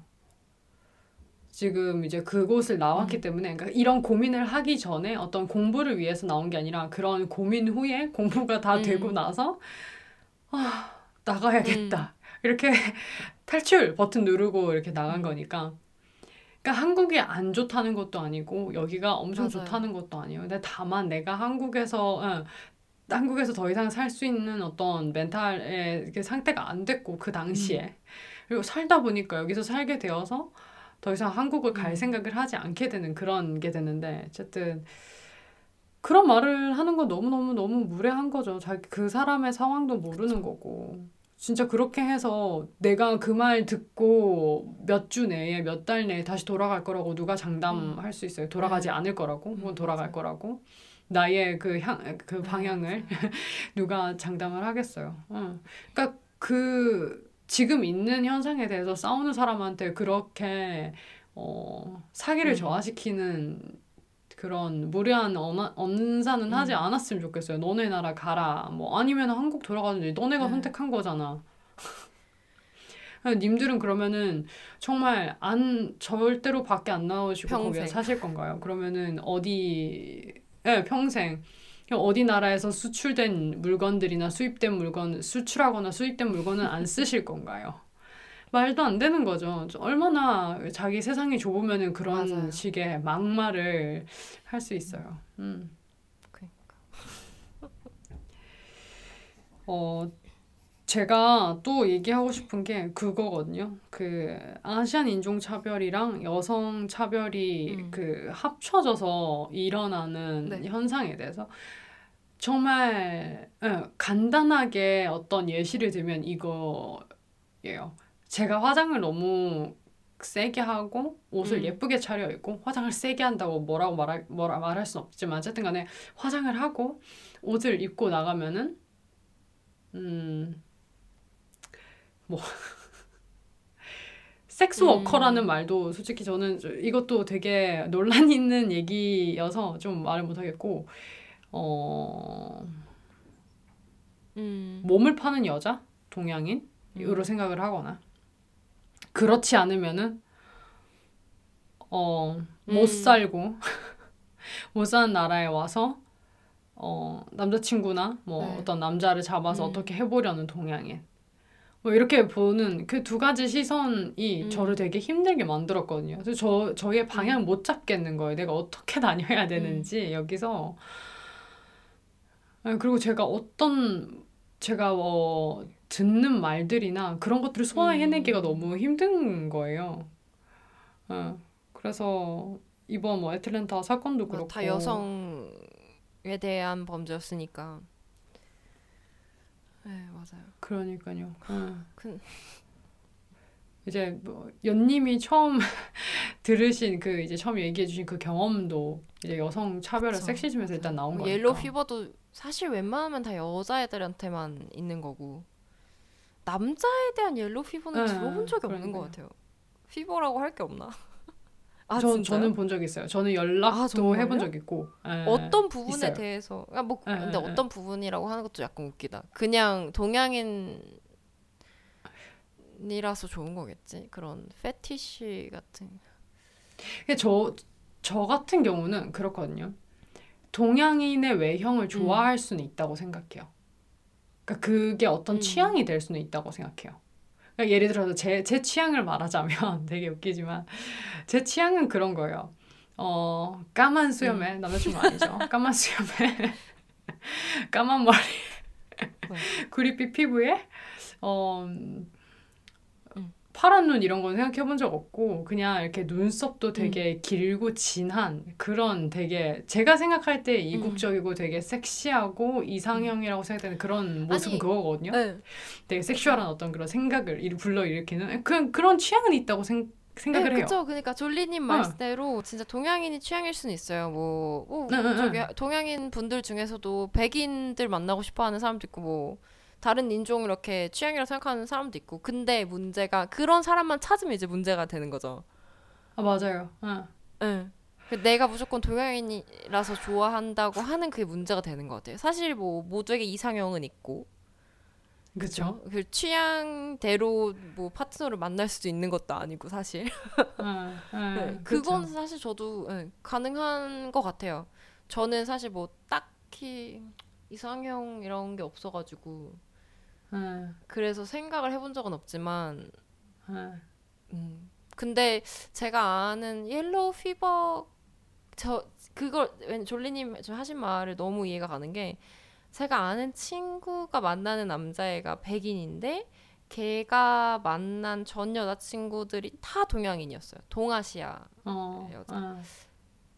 지금 이제 그곳을 나왔기 음. 때문에 그러니까 이런 고민을 하기 전에 어떤 공부를 위해서 나온 게 아니라 그런 고민 후에 공부가 다 음. 되고 나서 아, 나가야겠다. 음. 이렇게 탈출 버튼 누르고 이렇게 나간 음. 거니까 그러니까 한국이 안 좋다는 것도 아니고 여기가 엄청 맞아요. 좋다는 것도 아니에요. 근데 다만 내가 한국에서 응, 한국에서 더 이상 살 수 있는 어떤 멘탈의 상태가 안 됐고 그 당시에 음. 그리고 살다 보니까 여기서 살게 되어서 더 이상 한국을 갈 음. 생각을 하지 않게 되는 그런 게 되는데 어쨌든 그런 말을 하는 건 너무너무 너무 무례한 거죠. 자기 그 사람의 상황도 모르는 그쵸. 거고 진짜 그렇게 해서 내가 그 말 듣고 몇 주 내에 몇 달 내에 다시 돌아갈 거라고 누가 장담할 수 있어요. 돌아가지 네. 않을 거라고 혹은 돌아갈 거라고 나의 그, 향, 그 방향을 네. 누가 장담을 하겠어요. 응. 그러니까 그 지금 있는 현상에 대해서 싸우는 사람한테 그렇게 어, 사기를 네. 저하시키는 그런 무례한 언사는 음. 하지 않았으면 좋겠어요. 너네 나라 가라. 뭐 아니면 한국 돌아가든지 너네가 네. 선택한 거잖아. 님들은 그러면은 정말 안 절대로 밖에 안 나오시고 평생. 거기에 사실 건가요? 그러면은 어디 네, 평생 어디 나라에서 수출된 물건들이나 수입된 물건 수출하거나 수입된 물건은 안 쓰실 건가요? 말도 안 되는 거죠. 얼마나 자기 세상이 좁으면은 그런 맞아요. 식의 막말을 할 수 있어요. 음. 그러니까. 어, 제가 또 얘기하고 싶은 게 그거거든요. 그 아시안 인종차별이랑 여성차별이 음. 그 합쳐져서 일어나는 네. 현상에 대해서 정말 네, 간단하게 어떤 예시를 들면 이거예요. 제가 화장을 너무 세게 하고 옷을 음. 예쁘게 차려입고 화장을 세게 한다고 뭐라고 말할, 뭐라 말할 순 없지만 어쨌든 간에 화장을 하고 옷을 입고 나가면은 음... 뭐 섹스워커라는 음. 말도 솔직히 저는 이것도 되게 논란이 있는 얘기여서 좀 말을 못하겠고 어... 음. 몸을 파는 여자? 동양인? 으로 음. 생각을 하거나 그렇지 않으면은 어... 못 음. 살고 못 사는 나라에 와서 어, 남자친구나 뭐 네. 어떤 남자를 잡아서 음. 어떻게 해보려는 동양인 뭐 이렇게 보는 그 두 가지 시선이 음. 저를 되게 힘들게 만들었거든요. 그래서 저, 저의 방향 음. 못 잡겠는 거예요. 내가 어떻게 다녀야 되는지 음. 여기서 아니, 그리고 제가 어떤 제가 뭐 듣는 말들이나 그런 것들을 소화해내기가 음. 너무 힘든 거예요. 어, 그래서 이번 뭐 애틀랜타 사건도 그렇고 다 여성 에 대한 범죄였으니까. 네 맞아요. 그러니까요. 응. 큰... 이제 뭐 연님이 처음 들으신 그 이제 처음 얘기해주신 그 경험도 이제 여성 차별의 섹시즘에서 일단 나온 뭐, 거니까. 옐로피버도 사실 웬만하면 다 여자애들한테만 있는 거고 남자에 대한 옐로피버는 네, 들어본 적이 그러니까요. 없는 것 같아요. 피버라고 할 게 없나? 아, 전, 저는 본 적 있어요. 저는 연락도 아, 해본 적 있고 에, 어떤 부분에 있어요. 대해서 아, 뭐, 에, 근데 에, 어떤 부분이라고 하는 것도 약간 웃기다. 그냥 동양인이라서 좋은 거겠지? 그런 패티시 같은 저, 저 같은 경우는 그렇거든요. 동양인의 외형을 좋아할 음. 수는 있다고 생각해요. 그러니까 그게 어떤 음. 취향이 될 수는 있다고 생각해요. 그러니까 예를 들어서 제, 제 취향을 말하자면 되게 웃기지만 제 취향은 그런 거예요. 어, 까만 수염에 음. 남자친구 아니죠. 까만 수염에 까만 머리 구릿빛 피부에 어, 음. 파란 눈 이런 건 생각해본 적 없고 그냥 이렇게 눈썹도 되게 음. 길고 진한 그런 되게 제가 생각할 때 이국적이고 음. 되게 섹시하고 이상형이라고 생각되는 그런 모습은 아니, 그거거든요. 네. 되게 섹슈얼한 어떤 그런 생각을 불러일으키는 그런, 그런 취향은 있다고 생각 생각을 네, 해요. 그렇죠. 그러니까 졸리님 말대로 어. 진짜 동양인이 취향일 수는 있어요. 뭐, 뭐 응, 저기 응. 동양인 분들 중에서도 백인들 만나고 싶어하는 사람도 있고 뭐 다른 인종 이렇게 취향이라고 생각하는 사람도 있고 근데 문제가 그런 사람만 찾으면 이제 문제가 되는 거죠. 아 맞아요. 응. 응. 내가 무조건 동양인이라서 좋아한다고 하는 그게 문제가 되는 것 같아요. 사실 뭐 모두에게 이상형은 있고. 그렇죠. 그 취향대로 뭐 파트너를 만날 수도 있는 것도 아니고 사실. 아, 아, 네, 그건 그쵸. 사실 저도 네, 가능한 것 같아요. 저는 사실 뭐 딱히 이상형 이런 게 없어가지고 아. 그래서 생각을 해본 적은 없지만 아. 음, 근데 제가 아는 옐로우 피버 저 그걸 졸리님 하신 말을 너무 이해가 가는 게 제가 아는 친구가 만나는 남자애가 백인인데 걔가 만난 전 여자친구들이 다 동양인이었어요. 동아시아 어, 여자. 어.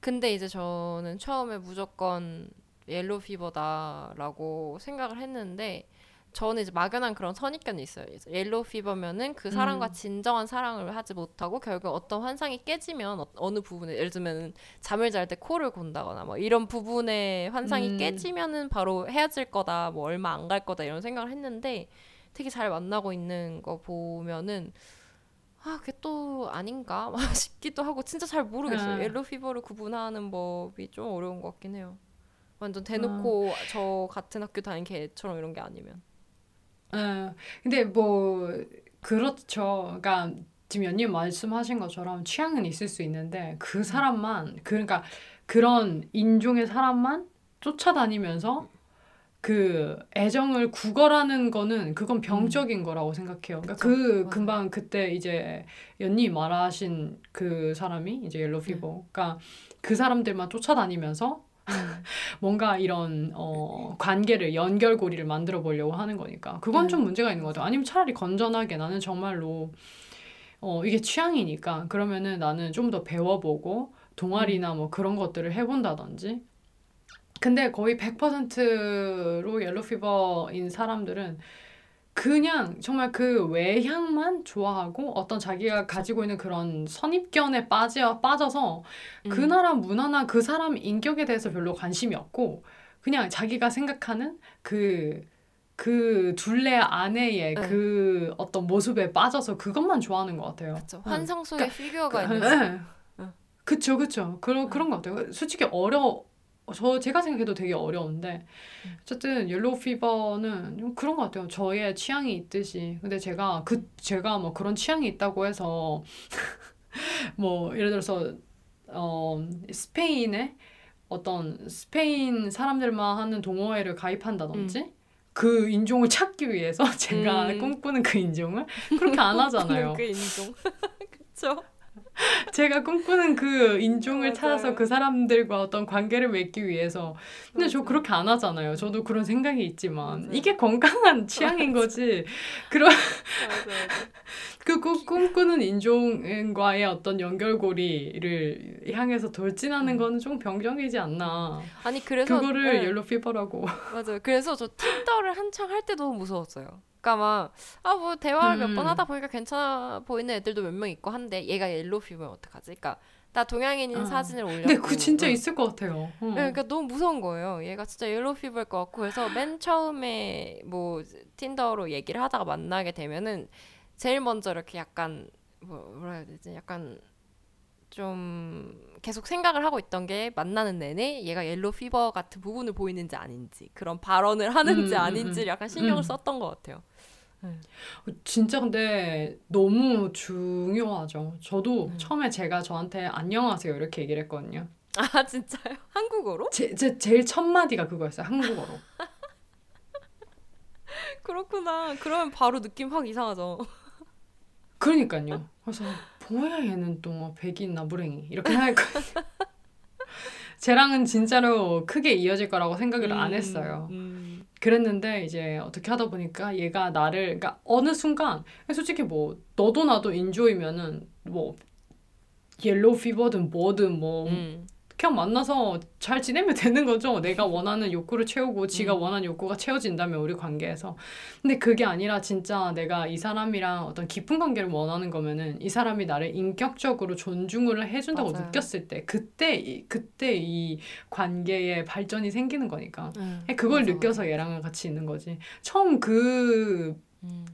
근데 이제 저는 처음에 무조건 옐로우 피버다라고 생각을 했는데 저는 이제 막연한 그런 선입견이 있어요. 옐로우 피버면은 그 사람과 음. 진정한 사랑을 하지 못하고 결국 어떤 환상이 깨지면 어느 부분에 예를 들면 잠을 잘 때 코를 곤다거나 뭐 이런 부분에 환상이 음. 깨지면은 바로 헤어질 거다 뭐 얼마 안 갈 거다 이런 생각을 했는데 되게 잘 만나고 있는 거 보면은 아 그게 또 아닌가 싶기도 하고 진짜 잘 모르겠어요. 음. 옐로우 피버를 구분하는 법이 좀 어려운 것 같긴 해요. 완전 대놓고 음. 저 같은 학교 다닌 걔처럼 이런 게 아니면 어, 근데 뭐 그렇죠. 그러니까 지금 연님 말씀하신 것처럼 취향은 있을 수 있는데 그 사람만 그러니까 그런 인종의 사람만 쫓아다니면서 그 애정을 구걸하는 거는 그건 병적인 거라고 생각해요. 그러니까 그 금방 그때 이제 연님 말하신 그 사람이 이제 옐로피버. 그러니까 그 사람들만 쫓아다니면서 뭔가 이런 어, 관계를, 연결고리를 만들어 보려고 하는 거니까 그건 좀 문제가 있는 것 같아요. 아니면 차라리 건전하게 나는 정말로 어, 이게 취향이니까 그러면은 나는 좀 더 배워보고 동아리나 뭐 그런 것들을 해본다든지. 근데 거의 백 퍼센트로 옐로피버인 사람들은 그냥 정말 그 외향만 좋아하고 어떤 자기가 가지고 있는 그런 선입견에 빠져, 빠져서 그 음. 나라 문화나 그 사람 인격에 대해서 별로 관심이 없고 그냥 자기가 생각하는 그, 그 둘레 안에의 음. 그 어떤 모습에 빠져서 그것만 좋아하는 것 같아요. 그쵸. 환상 속의 응. 피규어가 그, 있는. 네. 그쵸, 그쵸. 그런, 음. 그런 것 같아요. 솔직히 어려워. 저 제가 생각해도 되게 어려운데 어쨌든 옐로피버는 그런 것 같아요. 저의 취향이 있듯이. 근데 제가 그 제가 뭐 그런 취향이 있다고 해서 뭐 예를 들어서 어 스페인에 어떤 스페인 사람들만 하는 동호회를 가입한다든지 음. 그 인종을 찾기 위해서 제가 음. 꿈꾸는 그 인종을 그렇게 안 하잖아요. 그 인종 그렇죠. 제가 꿈꾸는 그 인종을 맞아요. 찾아서 그 사람들과 어떤 관계를 맺기 위해서. 근데 맞아요. 저 그렇게 안 하잖아요. 저도 그런 생각이 있지만 맞아요. 이게 건강한 취향인 맞아요. 거지. 그런 그 꿈꾸는 인종과의 어떤 연결고리를 향해서 돌진하는 음. 건 좀 병정이지 않나. 아니 그래서 그거를 옐로피버라고. 네. 맞아요. 그래서 저 틴더를 한창 할 때 너무 무서웠어요. 그니까 막 아 뭐 대화를 몇 번 음. 하다 보니까 괜찮아 보이는 애들도 몇 명 있고 한데 얘가 옐로피버면 어떡하지? 그러니까 나 동양인인 아. 사진을 올렸고 근데 그 진짜 응. 있을 것 같아요. 응. 네, 그러니까 너무 무서운 거예요. 얘가 진짜 옐로피버일 것 같고 그래서 맨 처음에 뭐 틴더로 얘기를 하다가 만나게 되면은 제일 먼저 이렇게 약간 뭐, 뭐라 해야 되지? 약간 좀 계속 생각을 하고 있던 게 만나는 내내 얘가 옐로피버 같은 부분을 보이는지 아닌지 그런 발언을 하는지 음, 아닌지 약간 신경을 음. 썼던 것 같아요. 음. 진짜 근데 너무 중요하죠. 저도 음. 처음에 제가 저한테 안녕하세요 이렇게 얘기를 했거든요. 아 진짜요? 한국어로? 제, 제, 제일 첫 마디가 그거였어요. 한국어로. 그렇구나. 그러면 바로 느낌 확 이상하죠. 그러니까요. 그래서 뭐야 얘는 또 뭐 백인나 무랭이 이렇게 할 거예요. 쟤랑은 진짜로 크게 이어질 거라고 생각을 음, 안 했어요. 음. 그랬는데 이제 어떻게 하다 보니까 얘가 나를 그러니까 어느 순간 솔직히 뭐 너도 나도 인조이면은 뭐 옐로피버든 뭐든 뭐 음. 그냥 만나서 잘 지내면 되는 거죠. 내가 원하는 욕구를 채우고 지가 음. 원하는 욕구가 채워진다면 우리 관계에서. 근데 그게 아니라 진짜 내가 이 사람이랑 어떤 깊은 관계를 원하는 거면은 이 사람이 나를 인격적으로 존중을 해준다고 맞아요. 느꼈을 때 그때 이, 그때 이 관계의 발전이 생기는 거니까 음, 그걸 맞아. 느껴서 얘랑 같이 있는 거지. 처음 그 음,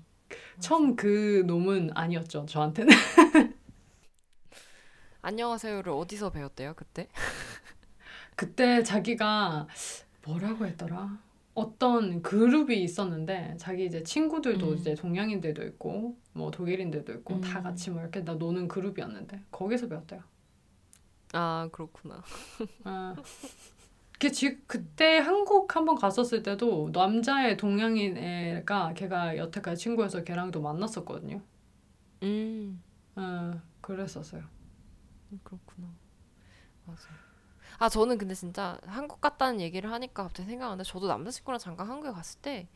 처음 그 놈은 아니었죠. 저한테는. 안녕하세요를 어디서 배웠대요 그때? 그때 자기가 뭐라고 했더라? 어떤 그룹이 있었는데 자기 이제 친구들도 음. 이제 동양인들도 있고 뭐 독일인들도 있고 음. 다 같이 뭐 이렇게 나 노는 그룹이었는데 거기서 배웠대요. 아 그렇구나. 아. 그 그때 한국 한번 갔었을 때도 남자의 동양인 애가 걔가 여태까지 친구여서 걔랑도 만났었거든요. 음. 아, 그랬었어요. 그렇구나. 맞아. 아 저는 근데 진짜 한국 갔다는 얘기를 하니까 갑자기 생각하는데 저도 남자친구랑 잠깐 한국에 갔을 때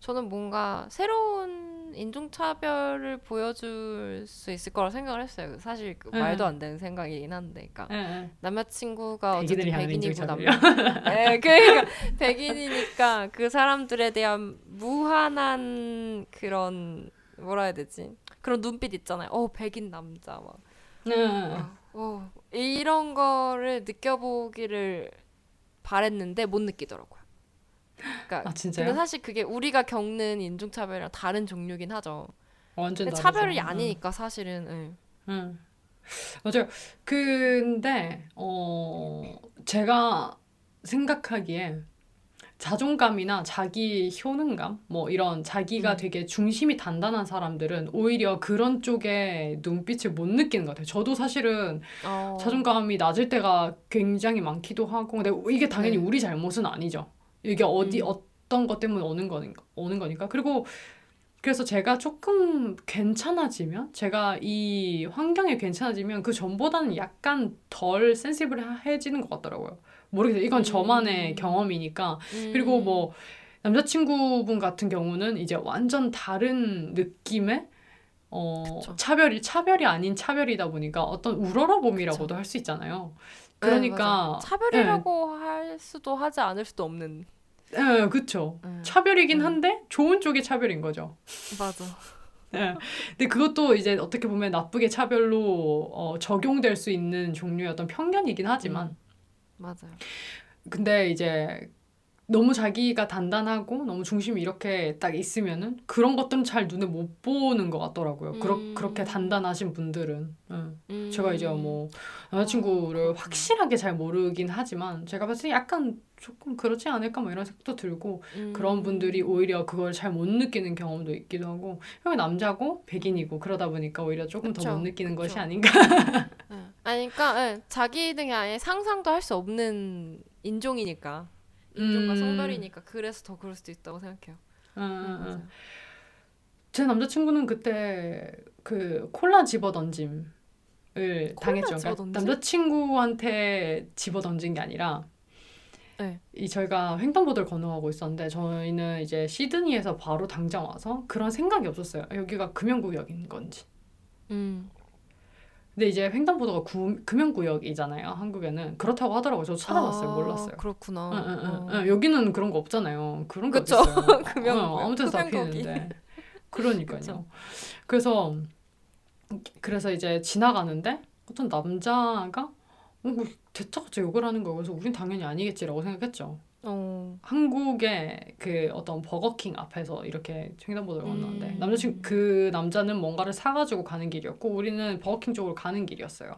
저는 뭔가 새로운 인종차별을 보여줄 수 있을 거라 생각을 했어요. 사실 그 말도 안 되는 생각이긴 한데, 그러니까 에, 에. 남자친구가 어쨌든 백인이고 남자, 네, 그러니까 백인이니까 그 사람들에 대한 무한한 그런 뭐라 해야 되지? 그런 눈빛 있잖아요. 어 백인 남자 막. 네. 어, 이런 거를 느껴보기를 바랬는데 못 느끼더라고요. 그러니까 아, 진짜요? 근데 사실 그게 우리가 겪는 인종차별이랑 다른 종류긴 하죠. 완전 다르죠. 차별이 아니니까 응. 사실은. 응. 응. 맞아요. 근데 어, 제가 생각하기에 자존감이나 자기 효능감 뭐 이런 자기가 음. 되게 중심이 단단한 사람들은 오히려 그런 쪽에 눈빛을 못 느끼는 것 같아요. 저도 사실은 어. 자존감이 낮을 때가 굉장히 많기도 하고 근데 이게 당연히 네. 우리 잘못은 아니죠. 이게 어디 음. 어떤 것 때문에 오는 거니까 오는 거니까. 그리고 그래서 제가 조금 괜찮아지면, 제가 이 환경에 괜찮아지면 그 전보다는 약간 덜 센시블해지는 것 같더라고요. 모르겠어요. 이건 저만의 음. 경험이니까. 음. 그리고 뭐 남자친구분 같은 경우는 이제 완전 다른 느낌의 어, 차별이, 차별이 아닌 차별이다 보니까 어떤 우러러봄이라고도 할 수 있잖아요. 그러니까 네, 차별이라고 네. 할 수도 하지 않을 수도 없는. 네, 그렇죠. 네. 차별이긴 네. 한데 좋은 쪽의 차별인 거죠. 맞아. 네. 근데 그것도 이제 어떻게 보면 나쁘게 차별로 어, 적용될 수 있는 종류의 어떤 편견이긴 하지만 음. 맞아요. 근데 이제 너무 자기가 단단하고 너무 중심이 이렇게 딱 있으면은 그런 것들은 잘 눈에 못 보는 것 같더라고요. 음. 그러, 그렇게 단단하신 분들은. 응. 음. 제가 이제 뭐 남자친구를 어, 확실하게 잘 모르긴 하지만 제가 봤을 때 약간 조금 그렇지 않을까 뭐 이런 생각도 들고 음. 그런 분들이 오히려 그걸 잘 못 느끼는 경험도 있기도 하고, 형이 남자고 백인이고 그러다 보니까 오히려 조금 더 못 느끼는 그쵸. 것이 아닌가. 네. 아니까 그러니까, 네. 자기 등에 아예 상상도 할 수 없는 인종이니까. 인종과 음. 성별이니까 그래서 더 그럴 수도 있다고 생각해요. 아, 네, 제 남자친구는 그때 그 콜라 집어던짐을 콜라 당했죠. 집어던짐? 그러니까 남자친구한테 집어던진 게 아니라 네. 이 저희가 횡단보도를 건너가고 있었는데 저희는 이제 시드니에서 바로 당장 와서 그런 생각이 없었어요. 여기가 금연구역인 건지. 음. 근데 이제 횡단보도가 구, 금연구역이잖아요. 한국에는. 그렇다고 하더라고요. 저도 찾아봤어요. 아, 몰랐어요. 그렇구나. 응, 응, 응. 어. 여기는 그런 거 없잖아요. 그런 거 그쵸? 없어요. 금연구역. 어, 아무 데서 다 피는데. 그러니까요. 그쵸? 그래서 그래서 이제 지나가는데 어떤 남자가 대차같이 욕을 하는 거예요. 그래서 우린 당연히 아니겠지라고 생각했죠. 어. 한국의 그 어떤 버거킹 앞에서 이렇게 횡단보도를 건너는데 음. 남자친구 그 남자는 뭔가를 사가지고 가는 길이었고 우리는 버거킹 쪽으로 가는 길이었어요.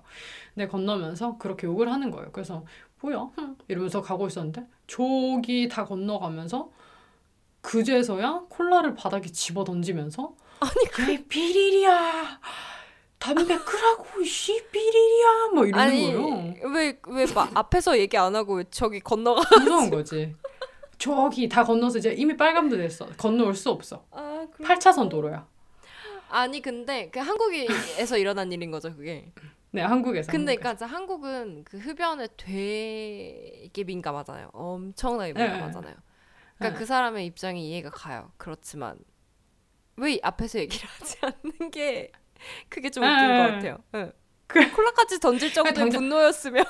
근데 건너면서 그렇게 욕을 하는 거예요. 그래서 뭐야? 이러면서 가고 있었는데 저기 다 건너가면서 그제서야 콜라를 바닥에 집어 던지면서 아니 그게 비리리야. 담배 끄라고 이 비리리야 뭐 이러는 아니, 거예요. 왜 왜 앞에서 얘기 안 하고 저기 건너가? 무서운 거지. 저기 다 건너서 이제 이미 빨간불 됐어. 건너올 수 없어. 아, 팔 차선 도로야. 아니 근데 그 한국에서 일어난 일인 거죠 그게. 네 한국에서. 근데 한국에서. 그러니까 한국은 그 흡연에 되게 민감하잖아요. 엄청나게 민감하잖아요. 네. 그러니까 네. 그 사람의 입장이 이해가 가요. 그렇지만 왜 앞에서 얘기를 하지 않는 게. 그게 좀 웃긴 네. 것 같아요. 네. 그 콜라까지 던질 정도의 당장... 분노였으면.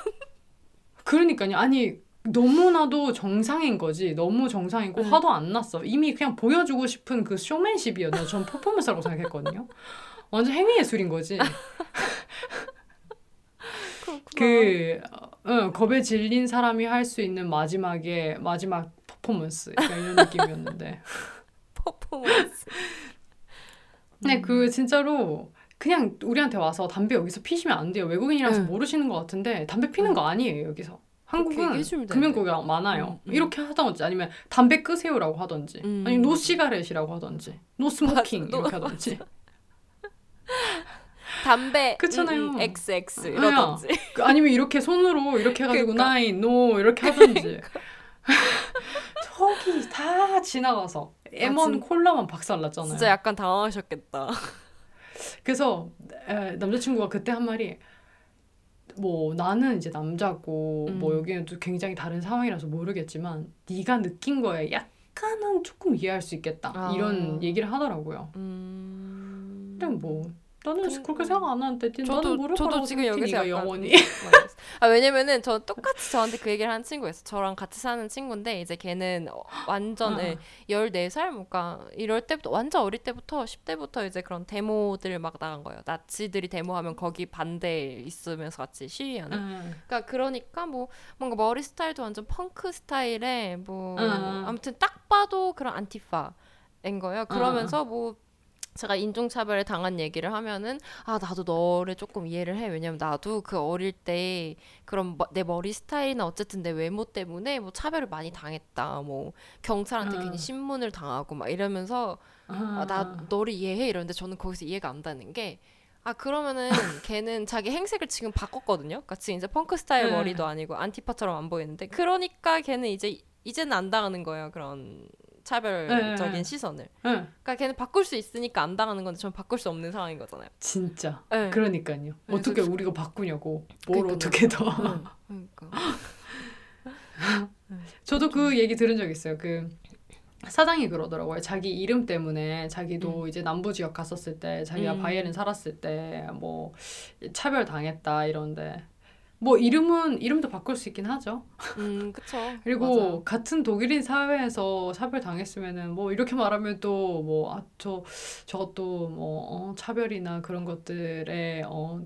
그러니까요. 아니 너무나도 정상인 거지. 너무 정상이고 응. 화도 안 났어. 이미 그냥 보여주고 싶은 그 쇼맨십이었나. 전 퍼포먼스라고 생각했거든요. 완전 행위예술인 거지. 그 어, 겁에 질린 사람이 할 수 있는 마지막에 마지막 퍼포먼스 그러니까 이런 느낌이었는데. 퍼포먼스. 근데 음. 그 진짜로 그냥 우리한테 와서 담배 여기서 피시면 안 돼요. 외국인이라서 응. 모르시는 것 같은데 담배 피는 응. 거 아니에요. 여기서. 한국은 금연구역 많아요. 응. 이렇게 하던지 아니면 담배 끄세요라고 하던지 응. 아니면 노 시가렛이라고 하던지 노 스모킹 맞아, 이렇게 하던지 담배 그렇잖아요. 음, 엑스 엑스 이러던지 아니면 이렇게 손으로 이렇게 해가지고 그러니까. 나인, 노 이렇게 하던지 저기 다 지나가서 엠 원 아, 콜라만 박살났잖아요. 진짜 약간 당황하셨겠다. 그래서 에, 남자친구가 그때 한 말이 뭐 나는 이제 남자고 음. 뭐 여기는 또 굉장히 다른 상황이라서 모르겠지만 네가 느낀 거에 약간은 조금 이해할 수 있겠다. 아. 이런 얘기를 하더라고요. 음. 근데 뭐 나는 그, 그렇게 생각 안 하는데 저도, 나는 저도 지금 여기서 약간 영원히. 아, 왜냐면은 저 똑같이 저한테 그 얘기를 한 친구가 있어. 저랑 같이 사는 친구인데 이제 걔는 완전 아. 열네 살 뭔가 이럴 때부터 완전 어릴 때부터 십 대부터 이제 그런 데모들 막 나간 거예요. 나치들이 데모하면 거기 반대에 있으면서 같이 시위하는 음. 그러니까 그러니까 뭐 뭔가 머리 스타일도 완전 펑크 스타일에 뭐 음. 아무튼 딱 봐도 그런 안티파인 거예요. 그러면서 음. 뭐 제가 인종차별에 당한 얘기를 하면은 아 나도 너를 조금 이해를 해. 왜냐면 나도 그 어릴 때 그런 내 머리 스타일이나 어쨌든 내 외모 때문에 뭐 차별을 많이 당했다. 뭐 경찰한테 어. 괜히 신문을 당하고 막 이러면서 어. 아, 나 너를 이해해 이러는데 저는 거기서 이해가 안 되는 게 아 그러면은 걔는 자기 행색을 지금 바꿨거든요. 그러니까 지금 이제 펑크 스타일 머리도 아니고 안티파처럼 안 보이는데 그러니까 걔는 이제 이제는 안 당하는 거예요. 그런 차별적인 네. 시선을. 네. 그러니까 걔는 바꿀 수 있으니까 안 당하는 건데 저는 바꿀 수 없는 상황인 거잖아요. 진짜. 네. 그러니까요. 어떻게 네. 우리가 바꾸냐고. 뭘 그러니까요. 어떻게 더. 네. 그러니까. 저도 그 얘기 들은 적 있어요. 그 사장이 그러더라고요. 자기 이름 때문에 자기도 음. 이제 남부 지역 갔었을 때 자기가 음. 바이에른 살았을 때 뭐 차별 당했다 이런데 뭐 이름은 이름도 바꿀 수 있긴 하죠. 음, 그렇죠. 그리고 맞아요. 같은 독일인 사회에서 차별 당했으면은 뭐 이렇게 말하면 또 뭐 아 저 저것도 뭐 어, 차별이나 그런 것들에 어.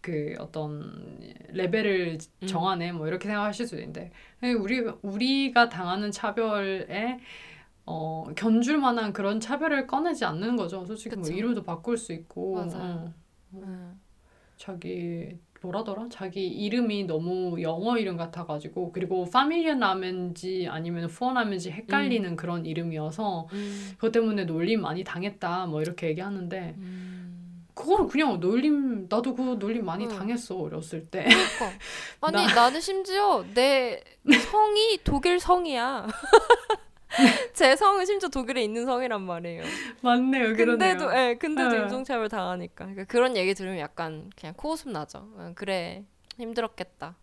그 어떤 레벨을 음. 정하네 뭐 이렇게 생각하실 수도 있는데 우리, 우리가 당하는 차별에 어, 견줄 만한 그런 차별을 꺼내지 않는 거죠. 솔직히 뭐 이름도 바꿀 수 있고 어, 음. 자기 뭐라더라? 자기 이름이 너무 영어 이름 같아가지고 그리고 파밀리아나멘지 아니면 후어나멘지 헷갈리는 음. 그런 이름이어서 음. 그것 때문에 놀림 많이 당했다 뭐 이렇게 얘기하는데 음. 그거는 그냥 놀림, 나도 그 놀림 많이 응. 당했어, 어렸을 때. 그러니까. 아니, 나... 나는 심지어 내 성이 독일 성이야. 제 성은 심지어 독일에 있는 성이란 말이에요. 맞네요, 근데도, 그러네요. 예, 근데도 네. 인종차별 당하니까. 그러니까 그런 얘기 들으면 약간 그냥 코웃음 나죠. 그래, 힘들었겠다.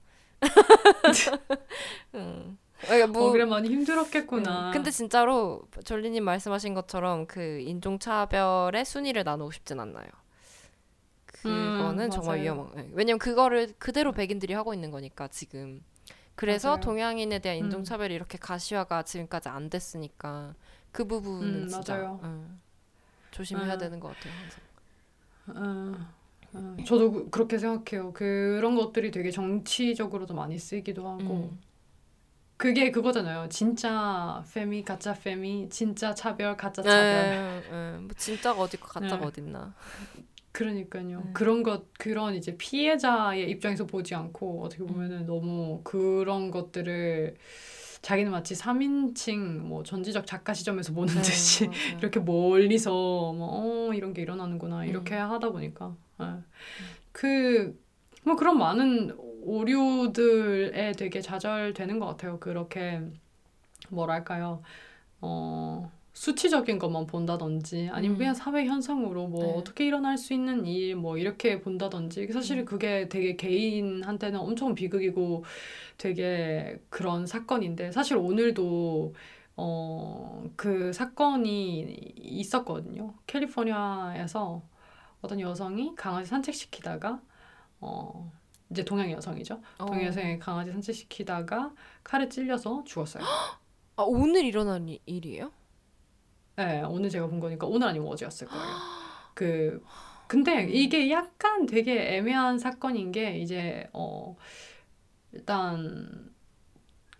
응. 그러니까 뭐, 어, 그래 많이 힘들었겠구나. 음, 근데 진짜로 졸리님 말씀하신 것처럼 그 인종차별의 순위를 나누고 싶진 않나요. 그거는 음, 정말 위험한 거예요. 왜냐면 그거를 그대로 백인들이 하고 있는 거니까 지금. 그래서 맞아요. 동양인에 대한 인종차별이 음. 이렇게 가시화가 지금까지 안 됐으니까 그 부분은 음, 진짜 음, 조심해야 음. 되는 것 같아요. 항상. 음. 음. 저도 그렇게 생각해요. 그런 것들이 되게 정치적으로도 많이 쓰이기도 하고 음. 그게 그거잖아요. 진짜 페미, 가짜 페미, 진짜 차별, 가짜 차별. 네, 뭐 진짜가 어딨고 가짜가 네. 어딨나. 그러니까요. 네. 그런 것, 그런 이제 피해자의 입장에서 보지 않고 어떻게 보면은 음. 너무 그런 것들을 자기는 마치 삼인칭 뭐 전지적 작가 시점에서 보는 네, 듯이 맞아요. 이렇게 멀리서 뭐 어, 이런 게 일어나는구나 이렇게 음. 하다 보니까 네. 음. 그 뭐 그런 많은 오류들에 되게 좌절되는 것 같아요. 그렇게 뭐랄까요, 어, 수치적인 것만 본다든지 아니면 음. 그냥 사회 현상으로 뭐 네. 어떻게 일어날 수 있는 일 뭐 이렇게 본다든지 사실 음. 그게 되게 개인한테는 엄청 비극이고 되게 그런 사건인데 사실 오늘도 어, 그 사건이 있었거든요. 캘리포니아에서 어떤 여성이 강아지 산책시키다가 어, 이제 동양 여성이죠. 어. 동양 여성이 강아지 산책시키다가 칼에 찔려서 죽었어요. 아, 오늘 일어난 일이에요? 네, 오늘 제가 본 거니까 오늘 아니면 어제였을 거예요. 그 근데 이게 약간 되게 애매한 사건인 게 이제 어 일단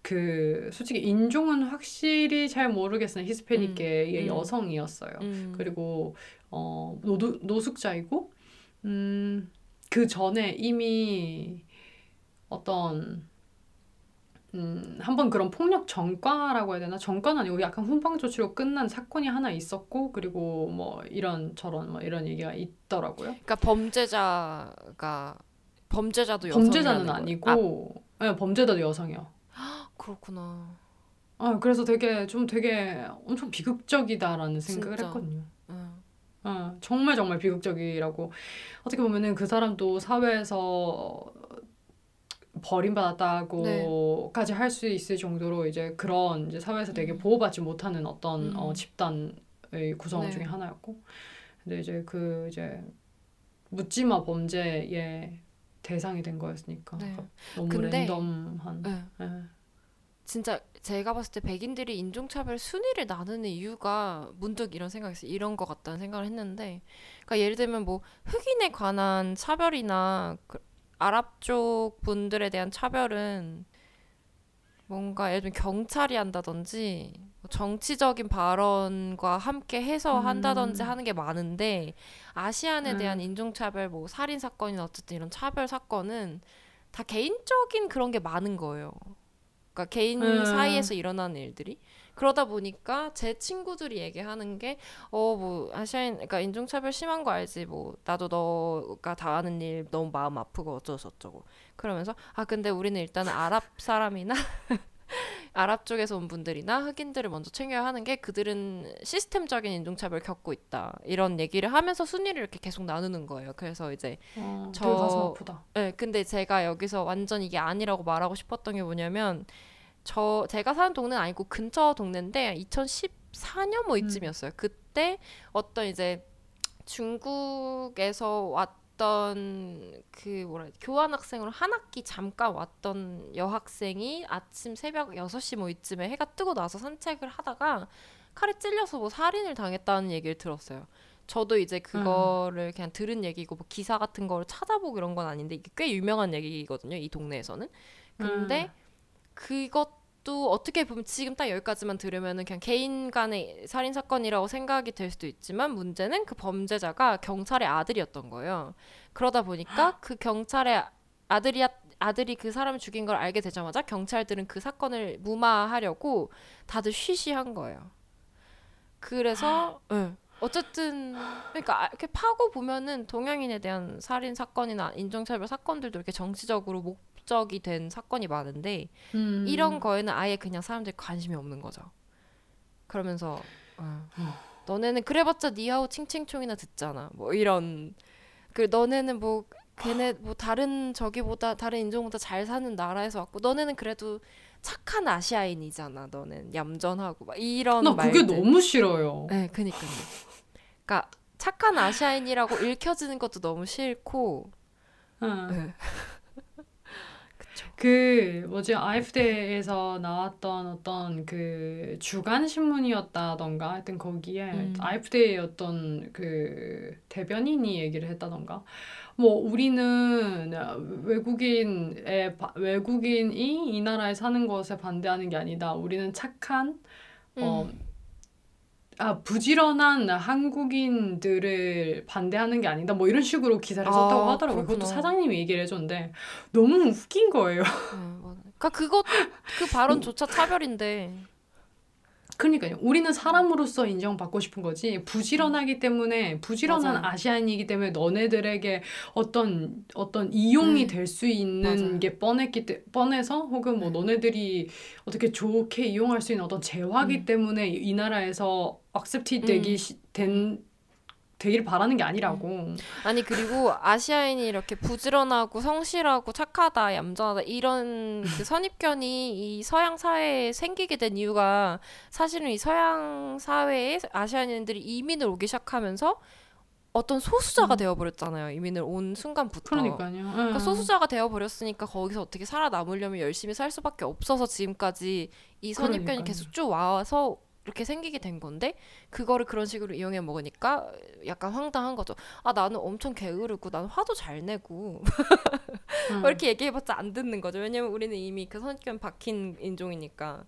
그 솔직히 인종은 확실히 잘 모르겠으나 히스패닉계의 음. 여성이었어요. 음. 그리고 어 노, 노숙자이고 음. 그 전에 이미 어떤 음, 한번 그런 폭력 전과라고 해야 되나? 전과는 아니고 약간 훈방 조치로 끝난 사건이 하나 있었고 그리고 뭐 이런 저런 뭐 이런 얘기가 있더라고요. 그러니까 범죄자가 범죄자도 여성이라는 범죄자는 아니고 아. 네, 범죄자도 여성이요. 그렇구나. 아, 그래서 되게 좀 되게 엄청 비극적이다라는 생각을 진짜. 했거든요. 응. 어, 정말 정말 비극적이라고 어떻게 보면은 그 사람도 사회에서 버림받았다고까지 네. 할 수 있을 정도로 이제 그런 이제 사회에서 되게 음. 보호받지 못하는 어떤 음. 어, 집단의 구성 네. 중에 하나였고 근데 이제 그 이제 묻지마 범죄의 대상이 된 거였으니까 네. 너무 근데, 랜덤한 네. 네. 진짜 제가 봤을 때 백인들이 인종차별 순위를 나누는 이유가 문득 이런 생각했어요. 이런 것 같다는 생각을 했는데 그러니까 예를 들면 뭐 흑인에 관한 차별이나 그 아랍 쪽 분들에 대한 차별은 뭔가 예를 들면 경찰이 한다든지 정치적인 발언과 함께 해서 음. 한다든지 하는 게 많은데 아시안에 음. 대한 인종차별 뭐 살인사건이나 어쨌든 이런 차별 사건은 다 개인적인 그런 게 많은 거예요. 그러니까 개인 음. 사이에서 일어나는 일들이 그러다 보니까 제 친구들이 얘기하는 게 어 뭐 아시아인 그러니까 인종차별 심한 거 알지 뭐 나도 너가 당하는 일 너무 마음 아프고 어쩌고 저쩌고 그러면서 아 근데 우리는 일단은 아랍 사람이나 아랍 쪽에서 온 분들이나 흑인들을 먼저 챙겨야 하는 게 그들은 시스템적인 인종차별을 겪고 있다. 이런 얘기를 하면서 순위를 이렇게 계속 나누는 거예요. 그래서 이제 어, 저 가슴 아프다. 네, 근데 제가 여기서 완전 이게 아니라고 말하고 싶었던 게 뭐냐면 저 제가 사는 동네는 아니고 근처 동네인데 이천십사 년 뭐 이쯤이었어요. 음. 그때 어떤 이제 중국에서 왔 어떤 그 뭐라 교환학생으로 한 학기 잠깐 왔던 여학생이 아침 새벽 여섯 시 뭐 이쯤에 해가 뜨고 나서 산책을 하다가 칼에 찔려서 뭐 살인을 당했다는 얘기를 들었어요. 저도 이제 그거를 음. 그냥 들은 얘기고 뭐 기사 같은 거를 찾아보고 이런 건 아닌데 이게 꽤 유명한 얘기거든요. 이 동네에서는. 근데 음. 그것 또 어떻게 보면 지금 딱 여기까지만 들으면은 그냥 개인 간의 살인 사건이라고 생각이 될 수도 있지만 문제는 그 범죄자가 경찰의 아들이었던 거예요. 그러다 보니까 그 경찰의 아들이 아들이 그 사람을 죽인 걸 알게 되자마자 경찰들은 그 사건을 무마하려고 다들 쉬쉬한 거예요. 그래서 응. 어쨌든 그러니까 이렇게 파고 보면은 동양인에 대한 살인 사건이나 인종차별 사건들도 이렇게 정치적으로 목 적이 된 사건이 많은데 음. 이런 거에는 아예 그냥 사람들이 관심이 없는 거죠. 그러면서 어, 너네는 그래봤자 니하오 칭칭총이나 듣잖아. 뭐 이런 그 너네는 뭐 걔네 뭐 다른 저기보다 다른 인종보다 잘 사는 나라에서 왔고 너네는 그래도 착한 아시아인이잖아. 너는 얌전하고 막 이런 나 말들. 그게 너무 싫어요. 네, 그니까요. 그러니까 착한 아시아인이라고 읽혀지는 것도 너무 싫고. 음. 네. 그 뭐지 아이프대에서 나왔던 어떤 그 주간 신문이었다던가 하여튼 거기에 음. 아이프대의 어떤 그 대변인이 얘기를 했다던가 뭐 우리는 외국인의 외국인이 이 나라에 사는 것에 반대하는 게 아니다. 우리는 착한 음. 어, 아 부지런한 한국인들을 반대하는 게 아니다 뭐 이런 식으로 기사를 썼다고 아, 하더라고요. 그렇구나. 그것도 사장님이 얘기를 해줬는데 너무 웃긴 거예요. 음, 그러니까 그것 그 발언조차 차별인데. 그러니까요. 우리는 사람으로서 인정받고 싶은 거지 부지런하기 때문에 부지런한 맞아요. 아시아인이기 때문에 너네들에게 어떤 어떤 이용이 음. 될 수 있는 맞아요. 게 뻔했기 때, 뻔해서 혹은 뭐 음. 너네들이 어떻게 좋게 이용할 수 있는 어떤 재화기 음. 때문에 이 나라에서 억셉트 되기 음. 시, 된 되기를 바라는 게 아니라고. 음. 아니 그리고 아시아인이 이렇게 부지런하고 성실하고 착하다, 얌전하다 이런 그 선입견이 이 서양 사회에 생기게 된 이유가 사실은 이 서양 사회에 아시아인들이 이민을 오기 시작하면서 어떤 소수자가 음. 되어버렸잖아요. 이민을 온 순간부터. 그러니까요. 음. 그러니까 소수자가 되어버렸으니까 거기서 어떻게 살아남으려면 열심히 살 수밖에 없어서 지금까지 이 선입견이 그러니까요. 계속 쭉 와서 이렇게 생기게 된 건데 그거를 그런 식으로 이용해 먹으니까 약간 황당한 거죠. 아 나는 엄청 게으르고 난 화도 잘 내고 음. 이렇게 얘기해봤자 안 듣는 거죠. 왜냐면 우리는 이미 그 선입견 박힌 인종이니까.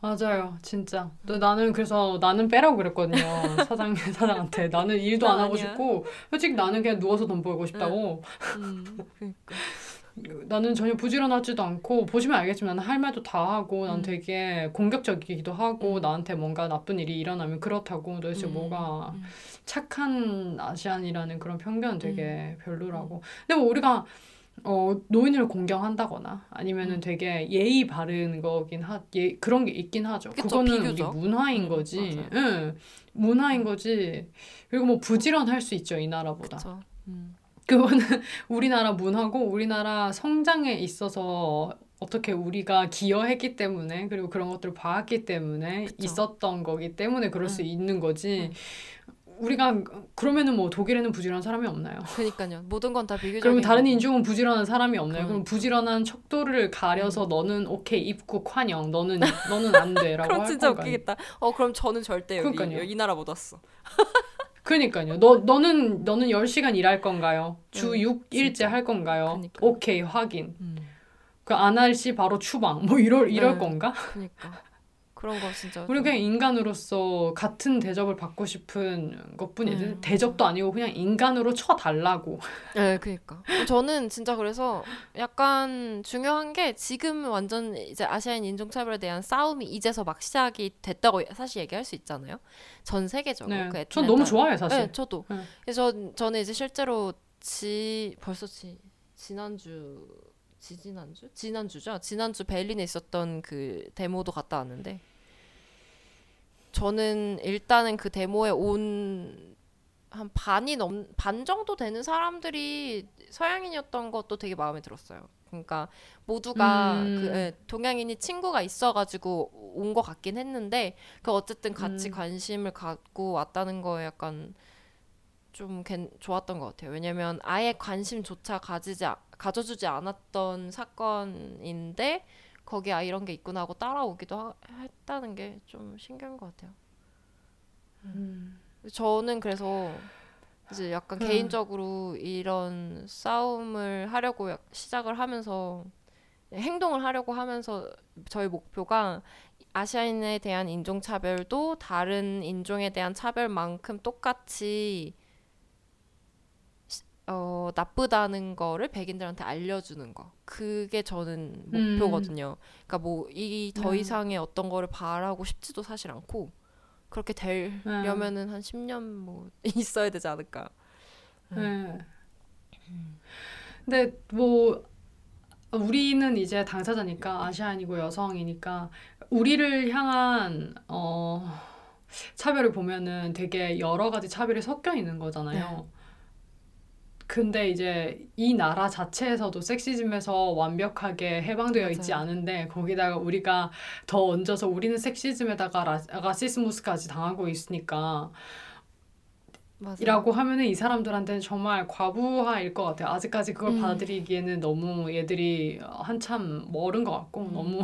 맞아요. 진짜. 음. 나는 그래서 나는 빼라고 그랬거든요. 사장, 사장한테. 나는 일도 안 하고 아니야. 싶고 솔직히 나는 그냥 누워서 돈 벌고 싶다고. 음. 음. 그러니까. 나는 전혀 부지런하지도 않고 보시면 알겠지만 할 말도 다 하고 난 음. 되게 공격적이기도 하고 음. 나한테 뭔가 나쁜 일이 일어나면 그렇다고 도대체 음. 뭐가 음. 착한 아시안이라는 그런 편견은 되게 음. 별로라고. 근데 뭐 우리가 어, 노인을 공경한다거나 아니면은 음. 되게 예의 바른 거긴 하 예, 그런 게 있긴 하죠. 그거는 우리 문화인 거지. 음, 응. 문화인 거지. 그리고 뭐 부지런할 수 있죠. 이 나라보다. 그쵸. 음. 그거는 우리나라 문화고 우리나라 성장에 있어서 어떻게 우리가 기여했기 때문에 그리고 그런 것들을 봐왔기 때문에 그쵸. 있었던 거기 때문에 그럴 응. 수 있는 거지. 응. 우리가 그러면은 뭐 독일에는 부지런한 사람이 없나요? 그러니까요. 모든 건 다 비교적인. 그러면 다른 인종은 부지런한 사람이 없나요? 그럼, 그럼 부지런한 척도를 가려서 음. 너는 오케이 입국 환영, 너는 너는 안 돼라고 할 건가요? 그럼 진짜 웃기겠다. 어 그럼 저는 절대 그러니까요. 여기 이 나라 못 왔어. 그러니까요. 너, 너는, 너는 열 시간 일할 건가요? 주 육 일째 진짜. 할 건가요? 그러니까요. 오케이, 확인. 음. 그 안 할 시 바로 추방. 뭐 이럴, 이럴 네. 건가? 그러니까. 그런 거 진짜. 우리 그냥 인간으로서 같은 대접을 받고 싶은 것 뿐이지. 음. 대접도 아니고 그냥 인간으로 쳐달라고. 네, 그러니까. 저는 진짜 그래서 약간 중요한 게 지금 완전 이제 아시아인 인종차별에 대한 싸움이 이제서 막 시작이 됐다고 사실 얘기할 수 있잖아요. 전 세계적으로. 네. 그 전 너무 좋아요, 사실. 네, 저도. 네. 그래서 저는 이제 실제로 지, 벌써 지, 지난주 지지난주? 지난주죠. 지난주 베를린에 있었던 그 데모도 갔다 왔는데 저는 일단은 그 데모에 온 한 반이 넘, 반 정도 되는 사람들이 서양인이었던 것도 되게 마음에 들었어요. 그러니까 모두가 음. 그, 예, 동양인이 친구가 있어가지고 온 것 같긴 했는데 그 어쨌든 같이 음. 관심을 갖고 왔다는 거에 약간 좀 괜, 좋았던 것 같아요. 왜냐면 아예 관심조차 가지지, 가져주지 않았던 사건인데 거기 아 이런 게 있구나 하고 따라오기도 하, 했다는 게 좀 신기한 것 같아요. 음. 저는 그래서 이제 약간 음. 개인적으로 이런 싸움을 하려고 시작을 하면서 행동을 하려고 하면서 저희 목표가 아시아인에 대한 인종차별도 다른 인종에 대한 차별만큼 똑같이 어, 나쁘다는 거를 백인들한테 알려주는 거. 그게 저는 목표거든요. 음. 그러니까 뭐 이 더 이상의 음. 어떤 거를 바라고 싶지도 사실 않고 그렇게 되려면은 음. 한 십 년 뭐 있어야 되지 않을까. 음. 음. 근데 뭐 우리는 이제 당사자니까 아시아인이고 여성이니까 우리를 향한 어, 차별을 보면은 되게 여러 가지 차별이 섞여 있는 거잖아요. 네. 근데 이제 이 나라 자체에서도 섹시즘에서 완벽하게 해방되어 맞아요. 있지 않은데 거기다가 우리가 더 얹어서 우리는 섹시즘에다가 라, 라시스무스까지 당하고 있으니까 맞아요. 이라고 하면은 이 사람들한테는 정말 과부하일 것 같아요. 아직까지 그걸 음. 받아들이기에는 너무 얘들이 한참 멀은 것 같고 음. 너무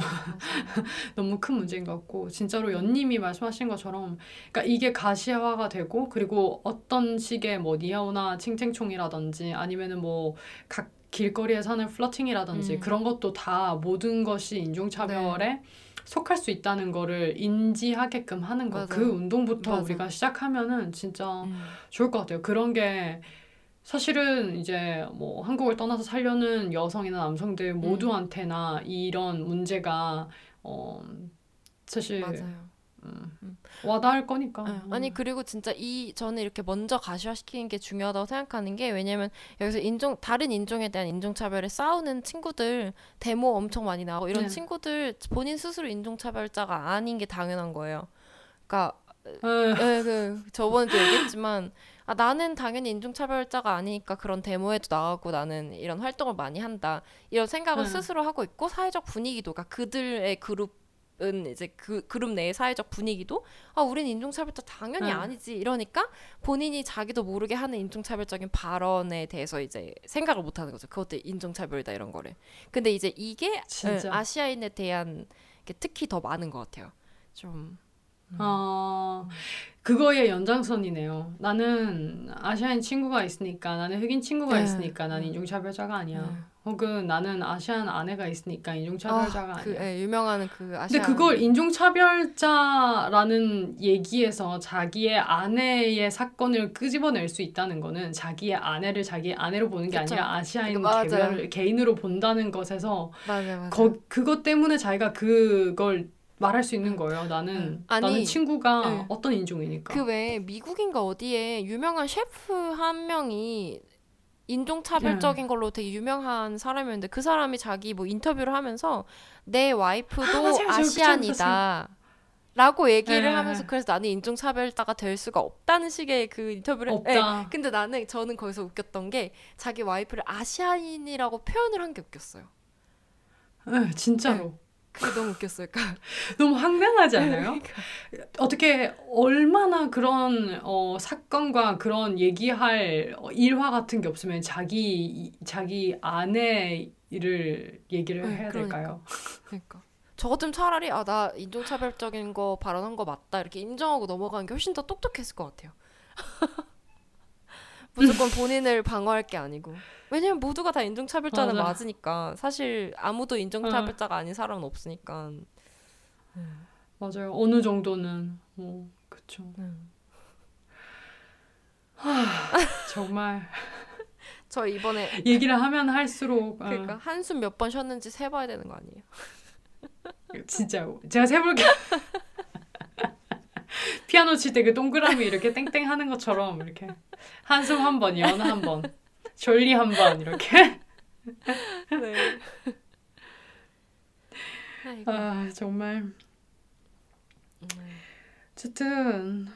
너무 큰 문제인 것 같고 진짜로 연님이 말씀하신 것처럼 그러니까 이게 가시화가 되고 그리고 어떤 식의 뭐 니하오나 칭칭총이라든지 아니면은 뭐 각 길거리에서 하는 플러팅이라든지 음. 그런 것도 다 모든 것이 인종차별에 네. 속할 수 있다는 거를 인지하게끔 하는 거. 맞아. 그 운동부터 맞아. 우리가 시작하면은 진짜 음. 좋을 것 같아요. 그런 게 사실은 이제 뭐 한국을 떠나서 살려는 여성이나 남성들 음. 모두한테나 이런 문제가 어 사실 맞아요. 음, 와닿을 거니까. 음. 아니 그리고 진짜 이 저는 이렇게 먼저 가시화시키는 게 중요하다고 생각하는 게 왜냐면 여기서 인종 다른 인종에 대한 인종차별에 싸우는 친구들 데모 엄청 많이 나오고 이런 네. 친구들 본인 스스로 인종차별자가 아닌 게 당연한 거예요. 그러니까 네, 그, 저번에도 얘기했지만 아, 나는 당연히 인종차별자가 아니니까 그런 데모에도 나가고 나는 이런 활동을 많이 한다 이런 생각을 네. 스스로 하고 있고 사회적 분위기도 그러니까 그들의 그룹 은 이제 그 그룹 내의 사회적 분위기도 아 우린 인종차별자 당연히 응. 아니지 이러니까 본인이 자기도 모르게 하는 인종차별적인 발언에 대해서 이제 생각을 못 하는 거죠. 그것도 인종차별이다 이런 거를. 근데 이제 이게 진짜. 아시아인에 대한 게 특히 더 많은 것 같아요. 좀 음. 어, 그거의 연장선이네요. 나는 아시아인 친구가 있으니까 나는 흑인 친구가 네. 있으니까 난 인종차별자가 아니야. 네. 혹은 나는 아시안 아내가 있으니까 인종차별자가 아, 아니야. 그, 예, 유명한 그 아시안. 근데 그걸 인종차별자라는 얘기에서 자기의 아내의 사건을 끄집어낼 수 있다는 거는 자기의 아내를 자기의 아내로 보는 게 그쵸. 아니라 아시아인 개별, 개인으로 본다는 것에서 맞아, 맞아. 거, 그것 때문에 자기가 그걸 말할 수 있는 거예요. 나는 아니, 나는 친구가 네. 어떤 인종이니까. 그 외에 미국인가 어디에 유명한 셰프 한 명이 인종차별적인 네. 걸로 되게 유명한 사람이었는데 그 사람이 자기 뭐 인터뷰를 하면서 내 와이프도 아, 아시안이다 라고 얘기를 네. 하면서 그래서 나는 인종차별자가 될 수가 없다는 식의 그 인터뷰를 없다. 네. 근데 나는 저는 거기서 웃겼던 게 자기 와이프를 아시아인이라고 표현을 한 게 웃겼어요. 네, 진짜로. 네. 그게 너무 웃겼을까? 너무 황당하지 않아요? 어떻게 얼마나 그런 어, 사건과 그런 얘기할 일화 같은 게 없으면 자기 자기 아내를 얘기를 네, 해야 그러니까. 될까요? 그러니까 저 같으면 차라리 아, 나 인종차별적인 거 발언한 거 맞다 이렇게 인정하고 넘어가는 게 훨씬 더 똑똑했을 것 같아요. 무조건 본인을 방어할 게 아니고 왜냐면 모두가 다 인종차별자는 맞아. 맞으니까 사실 아무도 인종차별자가 어. 아닌 사람은 없으니까 음. 맞아요. 어느 정도는 뭐 그쵸 음. 하, 정말 저 이번에 얘기를 하면 할수록 그러니까 어. 한숨 몇 번 쉬었는지 세봐야 되는 거 아니에요? 진짜 제가 세볼게요. 피아노 칠 때 그 동그라미 이렇게 땡땡 하는 것처럼 이렇게 한숨 한 번, 연 한 번, 졸리 한 번 이렇게 네. 아이고. 아 정말. 음. 어쨌든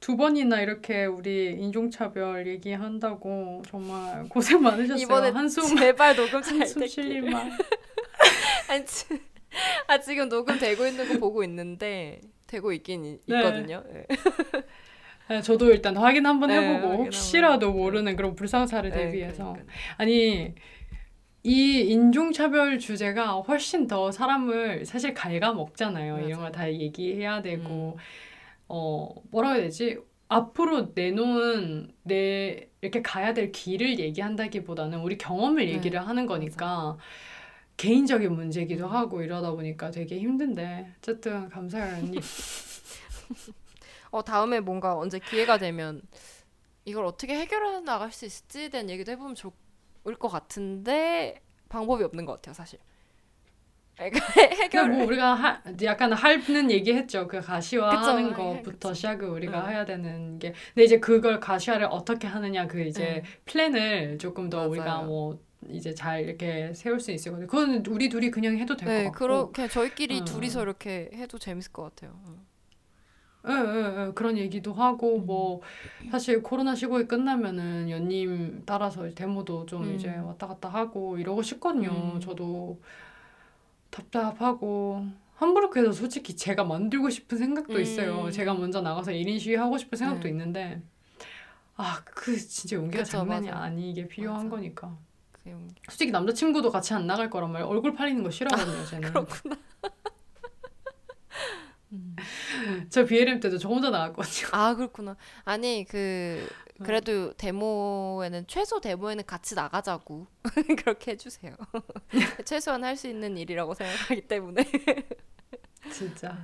두 번이나 이렇게 우리 인종차별 얘기한다고 정말 고생 많으셨어요. 이번에 한숨, 제발 녹음 잘 한숨 쉴일만. 아니, 아 지금 녹음 되고 있는 거 보고 있는데 되고 있긴 네. 있거든요. 네. 네, 저도 일단 확인 한번 해보고 네, 혹시라도 한번. 모르는 그런 불상사를 네, 대비해서 그러니까. 아니 이 인종차별 주제가 훨씬 더 사람을 사실 갉아먹잖아요. 맞아. 이런 거 다 얘기해야 되고 음. 어 뭐라고 해야 되지? 앞으로 내놓은 내 이렇게 가야 될 길을 얘기한다기보다는 우리 경험을 얘기를 네. 하는 거니까 맞아. 개인적인 문제기도 하고 이러다 보니까 되게 힘든데 어쨌든 감사해요 언니. 어 다음에 뭔가 언제 기회가 되면 이걸 어떻게 해결해 나갈 수 있을지에 대한 얘기도 해보면 좋을 것 같은데 방법이 없는 것 같아요 사실. 그러니까 해결. 뭐 우리가 하, 약간 하는 얘기했죠. 그 가시화하는 그쵸, 것부터 그쵸. 시작을 우리가 응. 해야 되는 게. 근데 이제 그걸 가시화를 어떻게 하느냐 그 이제 응. 플랜을 조금 더 맞아요. 우리가 뭐. 이제 잘 이렇게 세울 수 있을 것 같아요. 그건 우리 둘이 그냥 해도 될 것 네, 같고 그러, 그냥 저희끼리 음. 둘이서 이렇게 해도 재밌을 것 같아요. 예, 예, 예. 그런 얘기도 하고 음. 뭐 사실 코로나 시국이 끝나면은 연님 따라서 데모도 좀 음. 이제 왔다 갔다 하고 이러고 싶거든요. 음. 저도 답답하고 함부르크에서 솔직히 제가 만들고 싶은 생각도 음. 있어요. 제가 먼저 나가서 일 인 시위하고 싶은 생각도 음. 있는데 아, 그 진짜 용기가 그쵸, 장난이 맞아. 아니게 필요한 맞아. 거니까 솔직히 남자친구도 같이 안 나갈 거란 말이에요. 얼굴 팔리는 거 싫어하거든요. 쟤는. 아, 그렇구나. 음. 저 비엘엠 때도 저 혼자 나갔거든요. 아 그렇구나. 아니 그 그래도 데모에는 최소 데모에는 같이 나가자고 그렇게 해주세요. 최소한 할 수 있는 일이라고 생각하기 때문에. 진짜.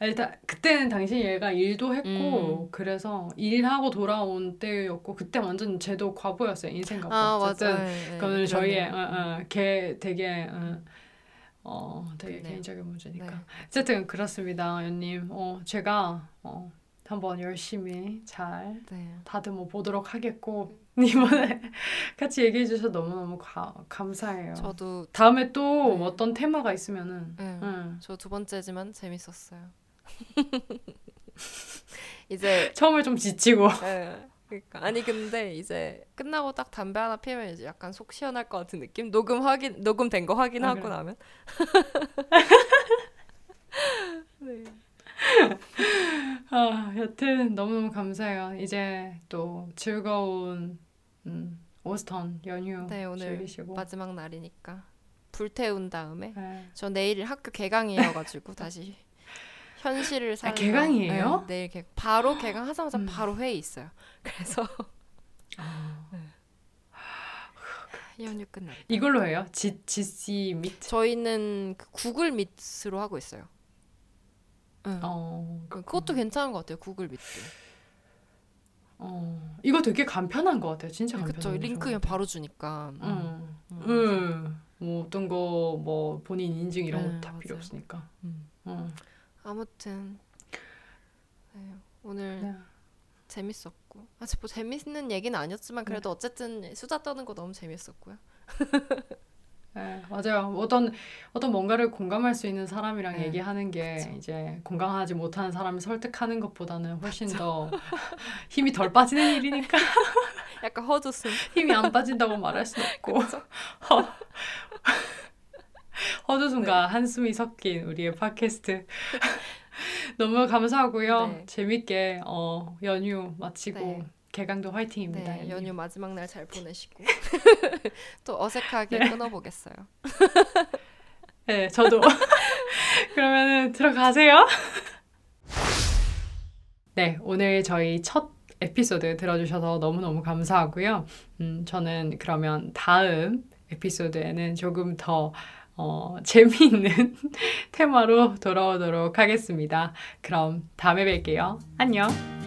일단 그때는 당신 얘가 일도 했고 음. 그래서 일하고 돌아온 때였고 그때 완전 쟤도 과부였어요. 인생 과부. 아, 어쨌든 맞아요. 그건 네, 저희의 어, 어, 걔 되게 어, 어 되게 그렇네요. 개인적인 문제니까. 네. 어쨌든 그렇습니다. 연님. 어, 제가 어, 한번 열심히 잘 네. 다듬어 보도록 하겠고 이번에 같이 얘기해 주셔서 너무너무 가, 감사해요. 저도 다음에 또 네. 어떤 테마가 있으면은 네. 응. 저 두 번째지만 재밌었어요. 이제 처음에 좀 지치고 네, 그러니까. 아니 근데 이제 끝나고 딱 담배 하나 피면 이제 약간 속 시원할 것 같은 느낌? 녹음 확인, 녹음된 거 확인하고 아, 그래. 나면 네. 아, 여튼 너무너무 감사해요. 이제 또 즐거운 음, 오스턴 연휴 네, 오늘 즐기시고 마지막 날이니까 불태운 다음에 네. 저 내일 학교 개강이어가지고 다시 현실을 살면 아, 개강이에요? 네, 내일 개강. 바로 개강하자마자 음. 바로 회의 있어요. 그래서 아. 네. 연휴 끝났다. 이걸로 해요? 지, 지씨 밋? 저희는 그 구글 밋으로 하고 있어요. 응. 어, 그것도 괜찮은 것 같아요. 구글 밋도. 어, 이거 되게 간편한 것 같아요. 진짜 간편한 것 같아요. 링크 그냥 바로 주니까. 음. 음. 음. 음. 뭐 어떤 거 뭐 본인 인증 이런 거 다 음, 필요 없으니까. 음. 음. 아무튼 네, 오늘 네. 재밌었고 아직 뭐 재밌는 얘기는 아니었지만 그래도 네. 어쨌든 수다 떠는 거 너무 재밌었고요. 네, 맞아요. 어떤 어떤 뭔가를 공감할 수 있는 사람이랑 네. 얘기하는 게 그쵸. 이제 공감하지 못하는 사람을 설득하는 것보다는 훨씬 그쵸. 더 힘이 덜 빠지는 일이니까 약간 헛웃음 힘이 안 빠진다고 말할 수는 없고 허두순과 네. 한숨이 섞인 우리의 팟캐스트 너무 감사하고요. 네. 재밌게 어, 연휴 마치고 네. 개강도 화이팅입니다. 네. 연휴 마지막 날 잘 보내시고 또 어색하게 네. 끊어보겠어요. 네, 저도 그러면은 들어가세요. 네, 오늘 저희 첫 에피소드 들어주셔서 너무너무 감사하고요. 음, 저는 그러면 다음 에피소드에는 조금 더 어, 재미있는 테마로 돌아오도록 하겠습니다. 그럼 다음에 뵐게요. 안녕!